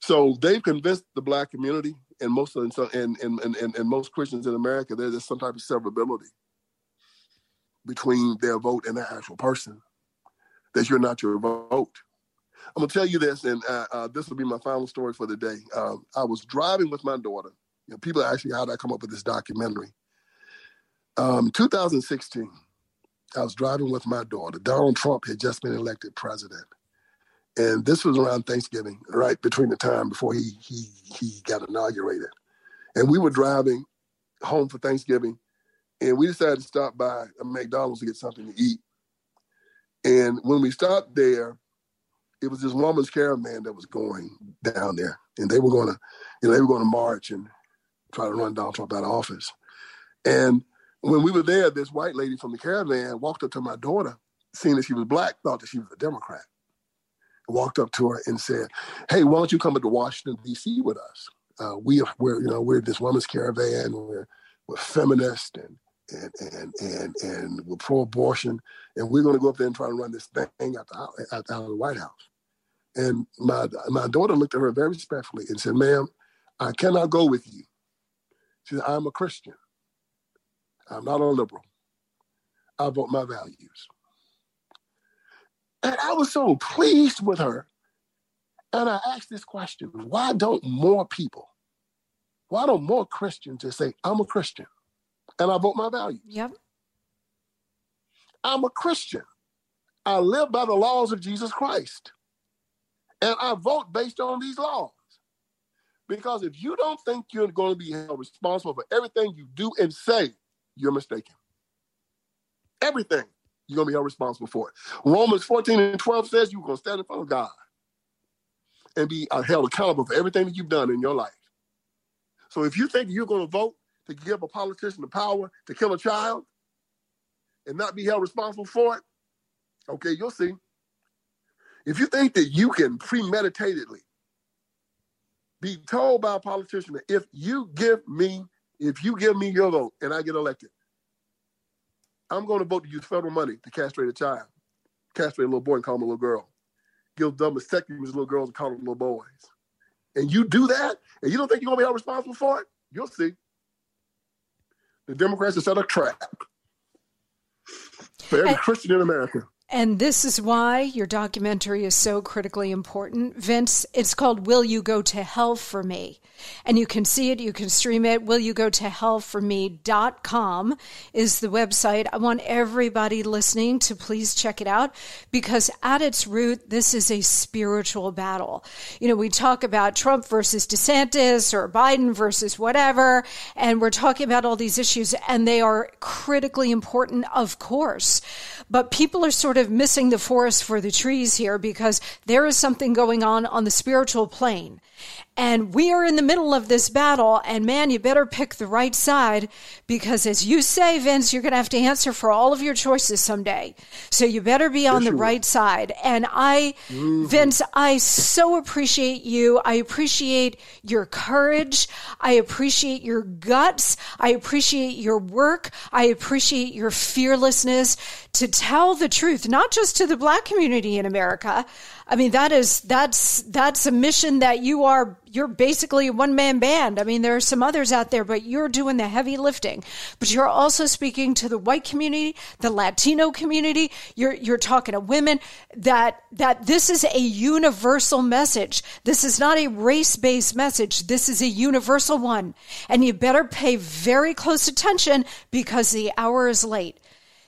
So they've convinced the black community and most of them, and, and, and, and most Christians in America, there's some type of severability between their vote and the actual person, that you're not your vote. I'm going to tell you this, and uh, uh, this will be my final story for the day. Uh, I was driving with my daughter. You know, people are actually, how did I come up with this documentary? Um, two thousand sixteen, I was driving with my daughter. Donald Trump had just been elected president. And this was around Thanksgiving, right between the time before he he he got inaugurated. And we were driving home for Thanksgiving, and we decided to stop by a McDonald's to get something to eat. And when we stopped there, it was this woman's caravan that was going down there. And they were going to, you know, they were going to march and try to run Donald Trump out of office. And when we were there, this white lady from the caravan walked up to my daughter, seeing that she was black, thought that she was a Democrat, walked up to her and said, hey, why don't you come up to Washington, D C with us? Uh, we are, we're, you know, we're this woman's caravan. We're, we're feminist and, and, and, and, and we're pro-abortion. And we're going to go up there and try to run this thing out the, out, out of the White House. And my, my daughter looked at her very respectfully and said, ma'am, I cannot go with you. She said, I'm a Christian. I'm not a liberal. I vote my values. And I was so pleased with her. And I asked this question, why don't more people, why don't more Christians just say, I'm a Christian and I vote my values? Yep. I'm a Christian. I live by the laws of Jesus Christ. And I vote based on these laws. Because if you don't think you're going to be held responsible for everything you do and say, you're mistaken. Everything. You're going to be held responsible for it. Romans fourteen and twelve says you're going to stand in front of God and be held accountable for everything that you've done in your life. So if you think you're going to vote to give a politician the power to kill a child, and not be held responsible for it? Okay, you'll see. If you think that you can premeditatedly be told by a politician that if you give me, if you give me your vote and I get elected, I'm going to vote to use federal money to castrate a child, castrate a little boy and call him a little girl, give dumb mastectomies to little girls and call them little boys. And you do that, and you don't think you're going to be held responsible for it? You'll see. The Democrats have set a trap for every Christian in America. And this is why your documentary is so critically important. Vince, it's called Will You Go to Hell for Me? And you can see it, you can stream it. will you go to hell for me dot com is the website. I want everybody listening to please check it out, because at its root, this is a spiritual battle. You know, we talk about Trump versus DeSantis or Biden versus whatever, and we're talking about all these issues, and they are critically important, of course. But people are sort of of missing the forest for the trees here, because there is something going on on the spiritual plane. And we are in the middle of this battle, and man, you better pick the right side, because as you say, Vince, you're going to have to answer for all of your choices someday. So you better be on yes, the right will. side. And I, mm-hmm. Vince, I so appreciate you. I appreciate your courage. I appreciate your guts. I appreciate your work. I appreciate your fearlessness to tell the truth, not just to the Black community in America. I mean, that is, that's, that's a mission that you are, you're basically a one-man band. I mean, there are some others out there, but you're doing the heavy lifting. But you're also speaking to the white community, the Latino community. You're, you're talking to women, that, that this is a universal message. This is not a race-based message. This is a universal one. And you better pay very close attention, because the hour is late.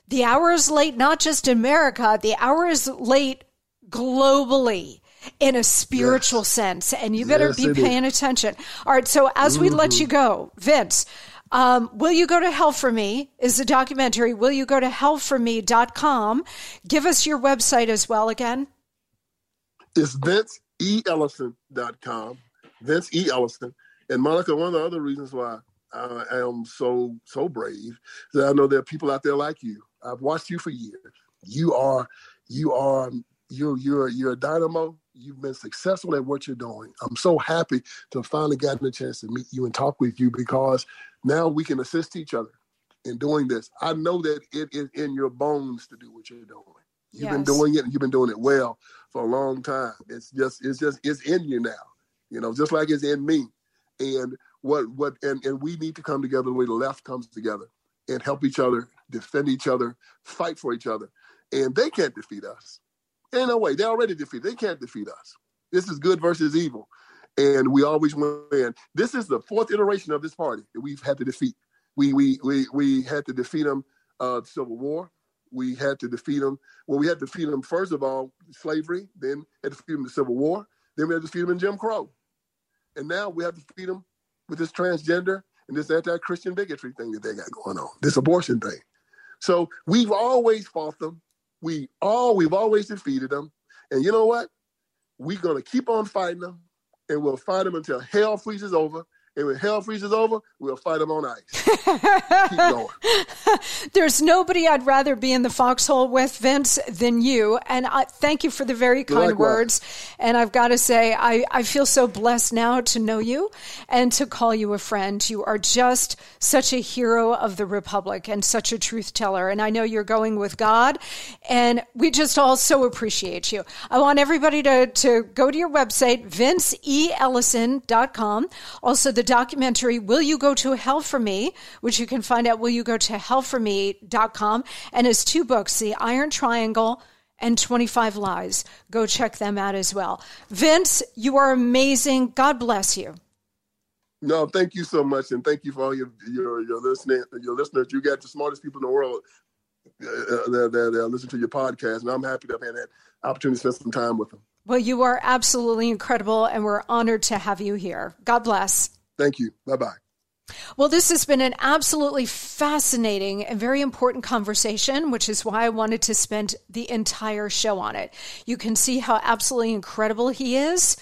The hour is late, not just in America. The hour is late globally, in a spiritual yes. sense, and you better yes, be paying is. attention. All right, so as mm-hmm. we let you go, Vince, um, Will You Go to Hell for Me is the documentary, will you go to hell for me dot com. Give us your website as well again. It's vince e ellison dot com, Vince E. Ellison. And Monica, one of the other reasons why I am so, so brave is that I know there are people out there like you. I've watched you for years. You are, you are, You, you're, you're a dynamo. You've been successful at what you're doing. I'm so happy to have finally gotten a chance to meet you and talk with you, because now we can assist each other in doing this. I know that it is in your bones to do what you're doing. You've yes. been doing it, and you've been doing it well for a long time. It's just, it's just, it's in you now, you know, just like it's in me. And what, what, and, and we need to come together the way the left comes together and help each other, defend each other, fight for each other. And they can't defeat us. Ain't no way. They're already defeated. They can't defeat us. This is good versus evil. And we always win. This is the fourth iteration of this party that we've had to defeat. We we we we had to defeat them, uh, the Civil War. We had to defeat them. Well, we had to defeat them, first of all, slavery. Then had to defeat them the Civil War. Then we had to defeat them in Jim Crow. And now we have to defeat them with this transgender and this anti-Christian bigotry thing that they got going on, this abortion thing. So we've always fought them. We all, we've always defeated them. And you know what? We're going to keep on fighting them, and we'll fight them until hell freezes over. And when hell freezes over, we'll fight them on ice. Keep going. There's nobody I'd rather be in the foxhole with, Vince, than you. And I thank you for the very kind Likewise. words. And I've got to say, I, I feel so blessed now to know you and to call you a friend. You are just such a hero of the Republic and such a truth teller. And I know you're going with God. And we just all so appreciate you. I want everybody to, to go to your website, vince e ellison dot com. Also, the documentary, Will You Go to Hell for Me?, which you can find at will you go to hell for me dot com, and his two books, The Iron Triangle and twenty-five lies. Go check them out as well. Vince, you are amazing. God bless you. No, thank you so much, and thank you for all your your, your listening, your listeners. You got the smartest people in the world that, that, that listen to your podcast, and I'm happy to have had that opportunity to spend some time with them. Well, you are absolutely incredible, and we're honored to have you here. God bless. Thank you. Bye-bye. Well, this has been an absolutely fascinating and very important conversation, which is why I wanted to spend the entire show on it. You can see how absolutely incredible he is,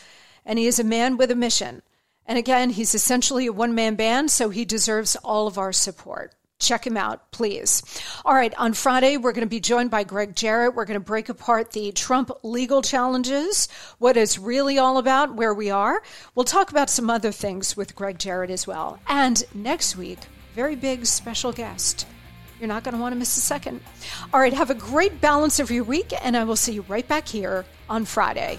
and he is a man with a mission. And again, he's essentially a one-man band, so he deserves all of our support. Check him out, please. All right, on Friday, we're going to be joined by Greg Jarrett. We're going to break apart the Trump legal challenges, what it's really all about, where we are. We'll talk about some other things with Greg Jarrett as well. And next week, very big special guest. You're not going to want to miss a second. All right, have a great balance of your week, and I will see you right back here on Friday.